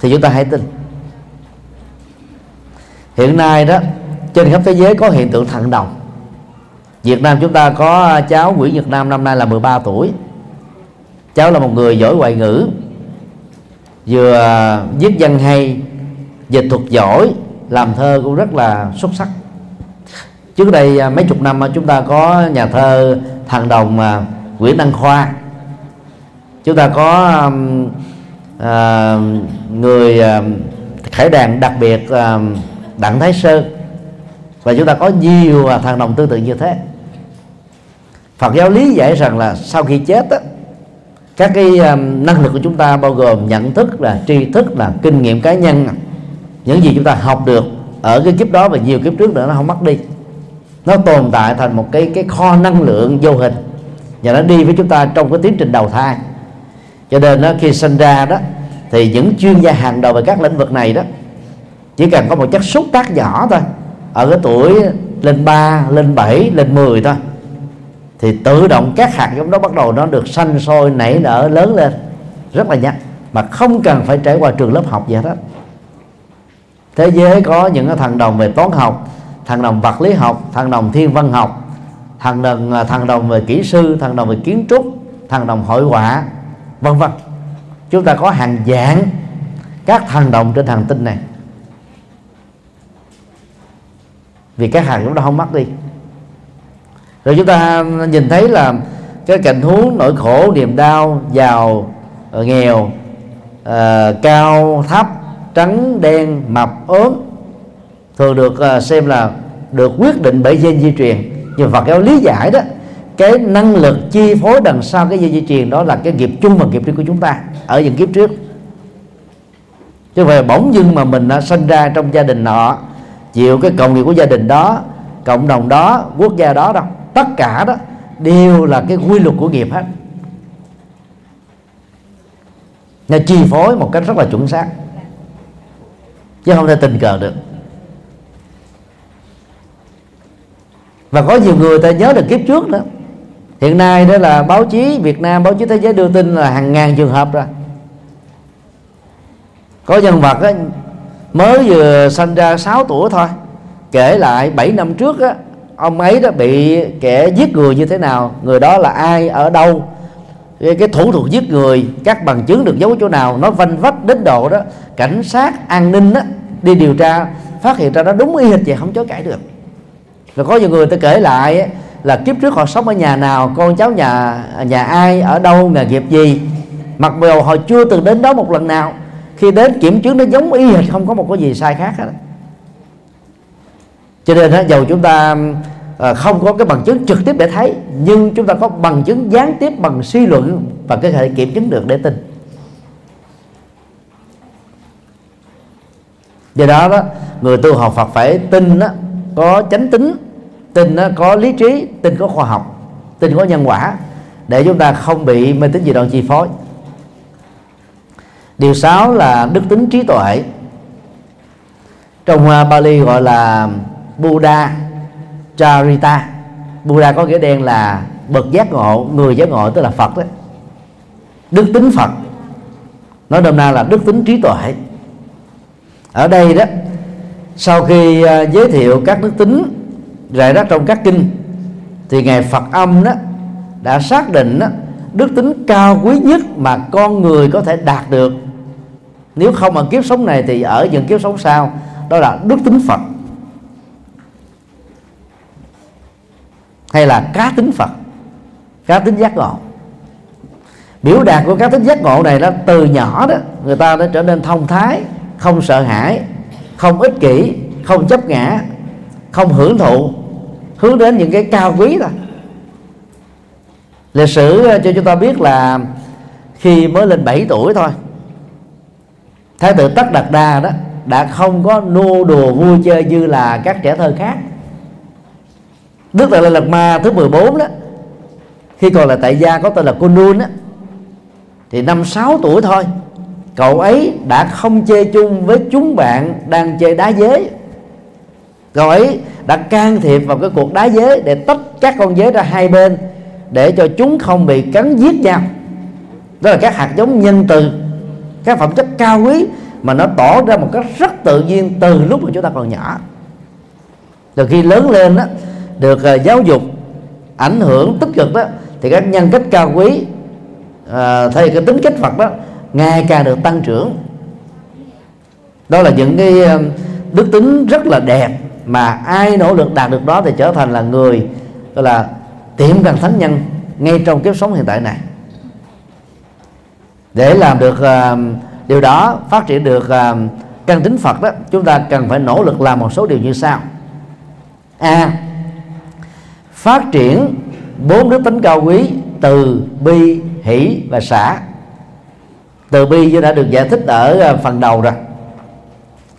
thì chúng ta hãy tin. Hiện nay đó, trên khắp thế giới có hiện tượng thận đồng. Việt Nam chúng ta có cháu Nguyễn Nhật Nam năm nay là mười ba tuổi. Cháu là một người giỏi ngoại ngữ, vừa viết văn hay, dịch thuật giỏi, làm thơ cũng rất là xuất sắc. Trước đây mấy chục năm chúng ta có nhà thơ thần đồng Nguyễn Đăng Khoa, chúng ta có à, người khải đàn đặc biệt Đặng Thái Sơn, và chúng ta có nhiều thần đồng tương tự như thế. Phật giáo lý giải rằng là sau khi chết á, các cái um, năng lực của chúng ta bao gồm nhận thức, là tri thức, là kinh nghiệm cá nhân, những gì chúng ta học được ở cái kiếp đó và nhiều kiếp trước nữa, nó không mất đi, nó tồn tại thành một cái cái kho năng lượng vô hình và nó đi với chúng ta trong cái tiến trình đầu thai. Cho nên đó, khi sinh ra đó thì những chuyên gia hàng đầu về các lĩnh vực này đó chỉ cần có một chất xúc tác nhỏ thôi, ở cái tuổi lên ba, lên bảy, lên mười thôi, thì tự động các hạt giống đó bắt đầu nó được sanh sôi, nảy nở, lớn lên rất là nhanh mà không cần phải trải qua trường lớp học gì hết. Thế giới có những thần đồng về toán học, thần đồng vật lý học, thần đồng thiên văn học, thần đồng thần đồng về kỹ sư, thần đồng về kiến trúc, thần đồng hội họa, vân vân. Chúng ta có hàng vạn các thần đồng trên hành tinh này, vì các hàng chúng ta không mất đi. Rồi chúng ta nhìn thấy là cái cảnh huống nỗi khổ, niềm đau, giàu, nghèo, uh, cao, thấp, trắng, đen, mập, ốm thường được uh, xem là được quyết định bởi gen di truyền. Nhưng Phật giáo lý giải đó, cái năng lực chi phối đằng sau cái gen di truyền đó là cái nghiệp chung và nghiệp riêng của chúng ta ở những kiếp trước. Chứ về bỗng dưng mà mình đã sinh ra trong gia đình nọ, chịu cái cộng nghiệp của gia đình đó, cộng đồng đó, quốc gia đó đâu. Tất cả đó đều là cái quy luật của nghiệp hết, nó chi phối một cách rất là chuẩn xác, chứ không thể tình cờ được. Và có nhiều người ta nhớ được kiếp trước đó. Hiện nay đó là báo chí Việt Nam, báo chí thế giới đưa tin là hàng ngàn trường hợp rồi. Có nhân vật đó, mới vừa sinh ra sáu tuổi thôi, kể lại bảy năm trước đó, ông ấy đã bị kẻ giết người như thế nào, người đó là ai, ở đâu, cái thủ thuật giết người, các bằng chứng được giấu chỗ nào, nó vanh vách đến độ đó cảnh sát an ninh đó, đi điều tra phát hiện ra nó đúng y hệt vậy, không chối cãi được. Rồi có nhiều người ta kể lại là kiếp trước họ sống ở nhà nào, con cháu nhà nhà ai, ở đâu, nghề nghiệp gì, mặc dù họ chưa từng đến đó một lần nào, khi đến kiểm chứng nó giống y hệt, không có một cái gì sai khác hết. Cho nên dầu chúng ta không có cái bằng chứng trực tiếp để thấy, nhưng chúng ta có bằng chứng gián tiếp bằng suy luận và có thể kiểm chứng được để tin. Do đó, đó người tu học Phật phải tin đó, có chánh tính, tin đó, có lý trí, tin có khoa học, tin có nhân quả, để chúng ta không bị mê tín dị đoan chi phối. Điều sáu là đức tính trí tuệ. Trong Pali gọi là Buddha Charita. Buddha có nghĩa đen là bậc giác ngộ, người giác ngộ, tức là Phật đấy. Đức tính Phật, nói đơn na là đức tính trí tuệ. Ở đây đó, sau khi giới thiệu các đức tính rải rác trong các kinh, thì Ngài Phật Âm đó đã xác định đó, đức tính cao quý nhất mà con người có thể đạt được, nếu không ở kiếp sống này thì ở những kiếp sống sau, đó là đức tính Phật, hay là cá tính Phật, cá tính giác ngộ. Biểu đạt của cá tính giác ngộ này là từ nhỏ đó người ta đã trở nên thông thái, không sợ hãi, không ích kỷ, không chấp ngã, không hưởng thụ, hướng đến những cái cao quý thôi. Lịch sử cho chúng ta biết là khi mới lên bảy tuổi thôi, Thái tử Tất Đạt Đa đó đã không có nô đùa vui chơi như là các trẻ thơ khác. Đức tại là Lạt ma thứ mười bốn đó, khi còn là tại gia có tên là Cunun á, thì năm sáu tuổi thôi, cậu ấy đã không chơi chung với chúng bạn đang chơi đá dế. Cậu ấy đã can thiệp vào cái cuộc đá dế để tách các con dế ra hai bên, để cho chúng không bị cắn giết nhau. Đó là các hạt giống nhân từ, các phẩm chất cao quý mà nó tỏ ra một cách rất tự nhiên từ lúc mà chúng ta còn nhỏ. Rồi khi lớn lên đó, được uh, giáo dục ảnh hưởng tích cực đó, thì các nhân cách cao quý uh, thay cái tính cách Phật đó ngày càng được tăng trưởng. Đó là những cái uh, đức tính rất là đẹp, mà ai nỗ lực đạt được đó thì trở thành là người gọi là tiệm cận thánh nhân ngay trong kiếp sống hiện tại này. Để làm được uh, điều đó, phát triển được uh, căn tính Phật đó, chúng ta cần phải nỗ lực làm một số điều như sau. A. À, phát triển bốn đức tính cao quý từ bi, hỷ và xả. Từ bi như đã được giải thích ở phần đầu rồi.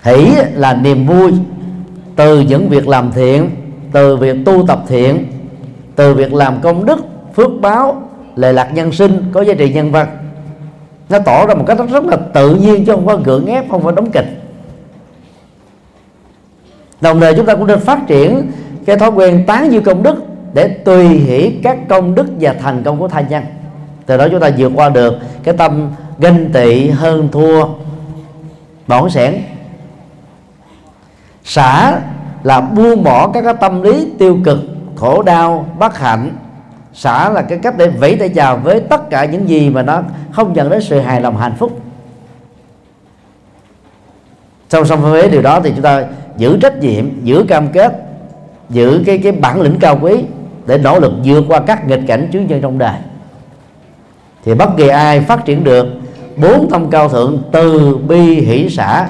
Hỷ là niềm vui từ những việc làm thiện, từ việc tu tập thiện, từ việc làm công đức, phước báo, lệ lạc nhân sinh, có giá trị nhân văn. Nó tỏ ra một cách rất là tự nhiên, chứ không có gượng ép, không có đóng kịch. Đồng thời chúng ta cũng nên phát triển cái thói quen tán dương công đức để tùy hỷ các công đức và thành công của tha nhân. Từ đó chúng ta vượt qua được cái tâm ganh tị, hơn thua, bỏn xẻn. Xả là buông bỏ các cái tâm lý tiêu cực, khổ đau, bất hạnh. Xả là cái cách để vẫy tay chào với tất cả những gì mà nó không dẫn đến sự hài lòng hạnh phúc. Song song với điều đó thì chúng ta giữ trách nhiệm, giữ cam kết, giữ cái cái bản lĩnh cao quý để nỗ lực vượt qua các nghịch cảnh chướng nhân trong đời. Thì bất kỳ ai phát triển được bốn tâm cao thượng từ bi hỷ xả,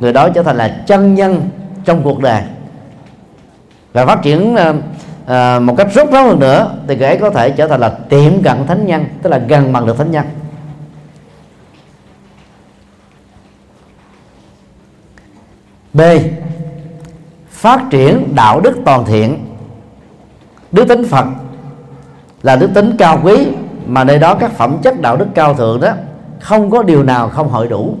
người đó trở thành là chân nhân trong cuộc đời. Và phát triển à, một cách rốt ráo hơn nữa thì người ấy có thể trở thành là tiệm cận thánh nhân, tức là gần bằng được thánh nhân. B. Phát triển đạo đức toàn thiện. Đức tính Phật là đức tính cao quý, mà nơi đó các phẩm chất đạo đức cao thượng đó không có điều nào không hội đủ.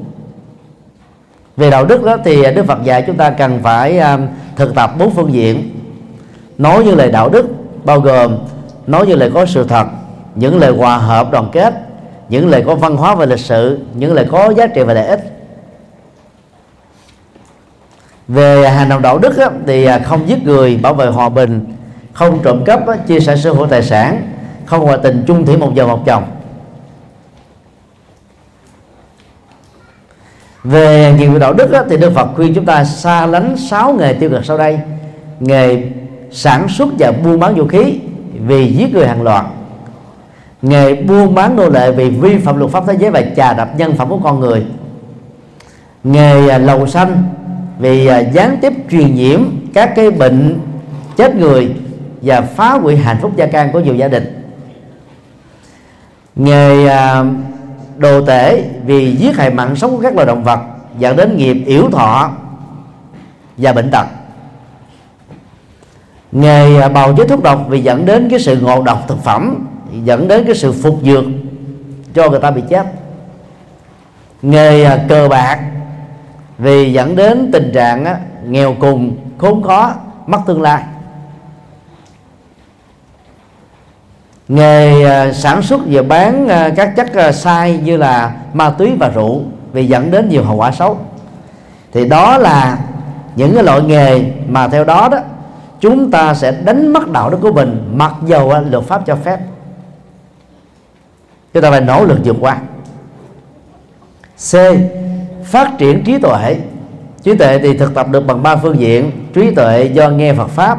Về đạo đức đó thì Đức Phật dạy chúng ta cần phải thực tập bốn phương diện: nói như lời đạo đức, bao gồm nói như lời có sự thật, những lời hòa hợp đoàn kết, những lời có văn hóa và lịch sự, những lời có giá trị và lợi ích. Về hành động đạo đức á, thì không giết người, bảo vệ hòa bình, không trộm cắp, á, chia sẻ sở hữu tài sản, không ngoại tình, chung thủy một vợ một chồng. Về nghiệp vụ đạo đức á, thì Đức Phật khuyên chúng ta xa lánh sáu nghề tiêu cực sau đây: nghề sản xuất và buôn bán vũ khí vì giết người hàng loạt, nghề buôn bán nô lệ vì vi phạm luật pháp thế giới và chà đạp nhân phẩm của con người, nghề lầu xanh vì gián tiếp truyền nhiễm các cái bệnh chết người và phá hủy hạnh phúc gia can của nhiều gia đình, nghề đồ tể vì giết hại mạng sống của các loài động vật dẫn đến nghiệp yểu thọ và bệnh tật, nghề bào chế thuốc độc vì dẫn đến cái sự ngộ độc thực phẩm, dẫn đến cái sự phục dược cho người ta bị chết, nghề cờ bạc vì dẫn đến tình trạng á, nghèo cùng, khốn khó, mất tương lai, nghề à, sản xuất và bán à, các chất à, sai như là ma túy và rượu vì dẫn đến nhiều hậu quả xấu. Thì đó là những cái loại nghề mà theo đó đó chúng ta sẽ đánh mất đạo đức của mình, mặc dầu à, luật pháp cho phép. Chúng ta phải nỗ lực vượt qua. C. Phát triển trí tuệ. Trí tuệ thì thực tập được bằng ba phương diện: trí tuệ do nghe Phật Pháp,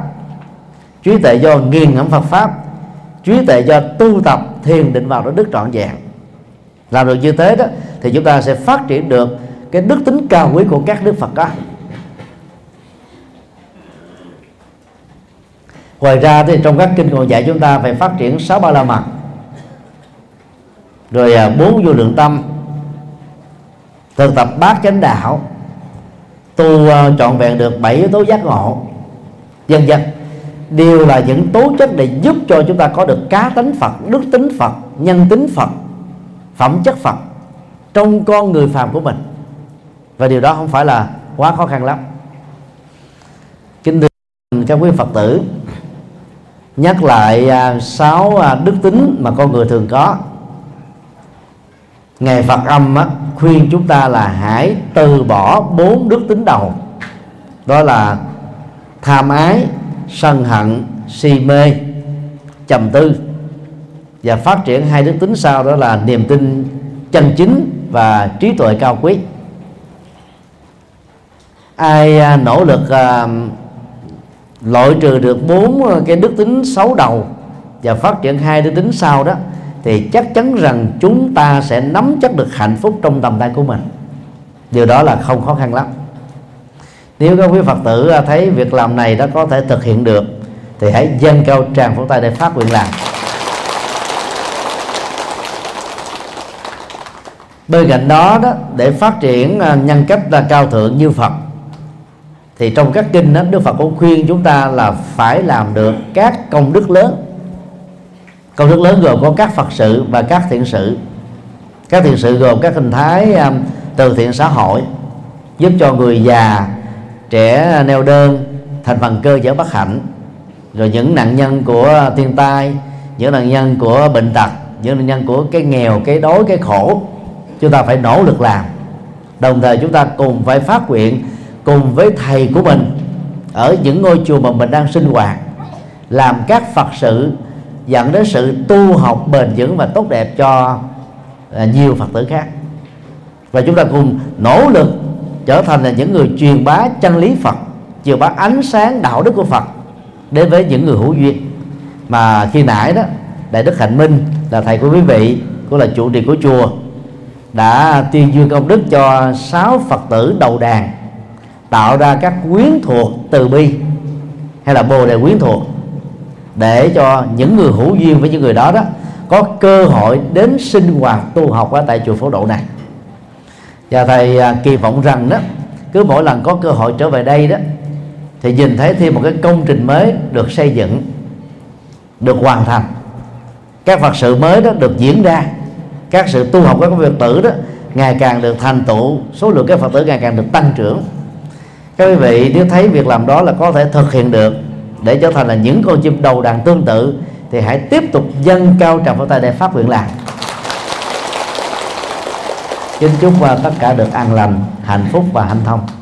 trí tuệ do nghiền ngẫm Phật Pháp, trí tuệ do tu tập thiền định vào đạo đức trọn vẹn. Làm được như thế đó thì chúng ta sẽ phát triển được cái đức tính cao quý của các Đức Phật đó. Ngoài ra thì trong các kinh còn dạy chúng ta phải phát triển sáu ba la mật, rồi bốn vô lượng tâm, thực tập bát chánh đạo, tu uh, trọn vẹn được bảy yếu tố giác ngộ, vân vân. Đều là những tố chất để giúp cho chúng ta có được cá tánh Phật, đức tính Phật, nhân tính Phật, phẩm chất Phật trong con người phàm của mình. Và điều đó không phải là quá khó khăn lắm. Kính thưa các quý Phật tử, nhắc lại uh, sáu uh, đức tính mà con người thường có. Ngài Phật Âm á, khuyên chúng ta là hãy từ bỏ bốn đức tính đầu, đó là tham ái, sân hận, si mê, trầm tư, và phát triển hai đức tính sau, đó là niềm tin chân chính và trí tuệ cao quý. Ai nỗ lực à, loại trừ được bốn cái đức tính xấu đầu và phát triển hai đức tính sau đó thì chắc chắn rằng chúng ta sẽ nắm chắc được hạnh phúc trong tầm tay của mình. Điều đó là không khó khăn lắm. Nếu các quý Phật tử thấy việc làm này đã có thể thực hiện được thì hãy dâng cao tràng pháo tay để phát nguyện làm. Bên cạnh đó, đó để phát triển nhân cách cao thượng như Phật thì trong các kinh đó, Đức Phật cũng khuyên chúng ta là phải làm được các công đức lớn. Công đức lớn gồm có các Phật sự và các thiện sự. Các thiện sự gồm các hình thái um, từ thiện xã hội, giúp cho người già, trẻ neo đơn, thành phần cơ sở bất hạnh, rồi những nạn nhân của thiên tai, những nạn nhân của bệnh tật, những nạn nhân của cái nghèo, cái đói, cái khổ. Chúng ta phải nỗ lực làm. Đồng thời chúng ta cùng phải phát nguyện cùng với thầy của mình ở những ngôi chùa mà mình đang sinh hoạt, làm các Phật sự dẫn đến sự tu học bền vững và tốt đẹp cho nhiều Phật tử khác. Và chúng ta cùng nỗ lực trở thành là những người truyền bá chân lý Phật, truyền bá ánh sáng đạo đức của Phật đến với những người hữu duyên. Mà khi nãy đó, Đại Đức Hạnh Minh là thầy của quý vị, cũng là chủ trì của chùa, đã tuyên dương công đức cho sáu Phật tử đầu đàn, tạo ra các quyến thuộc từ bi hay là bồ đề quyến thuộc, để cho những người hữu duyên với những người đó đó có cơ hội đến sinh hoạt tu học ở tại chùa Phổ Độ này. Và thầy kỳ vọng rằng đó, cứ mỗi lần có cơ hội trở về đây đó, thì nhìn thấy thêm một cái công trình mới được xây dựng, được hoàn thành, các Phật sự mới đó được diễn ra, các sự tu học các Phật tử đó ngày càng được thành tựu, số lượng các Phật tử ngày càng được tăng trưởng. Các quý vị nếu thấy việc làm đó là có thể thực hiện được để trở thành là những con chim đầu đàn tương tự, thì hãy tiếp tục dâng cao tràng pháo tay để phát nguyện làm. Kính chúc và tất cả được an lành, hạnh phúc và hanh thông.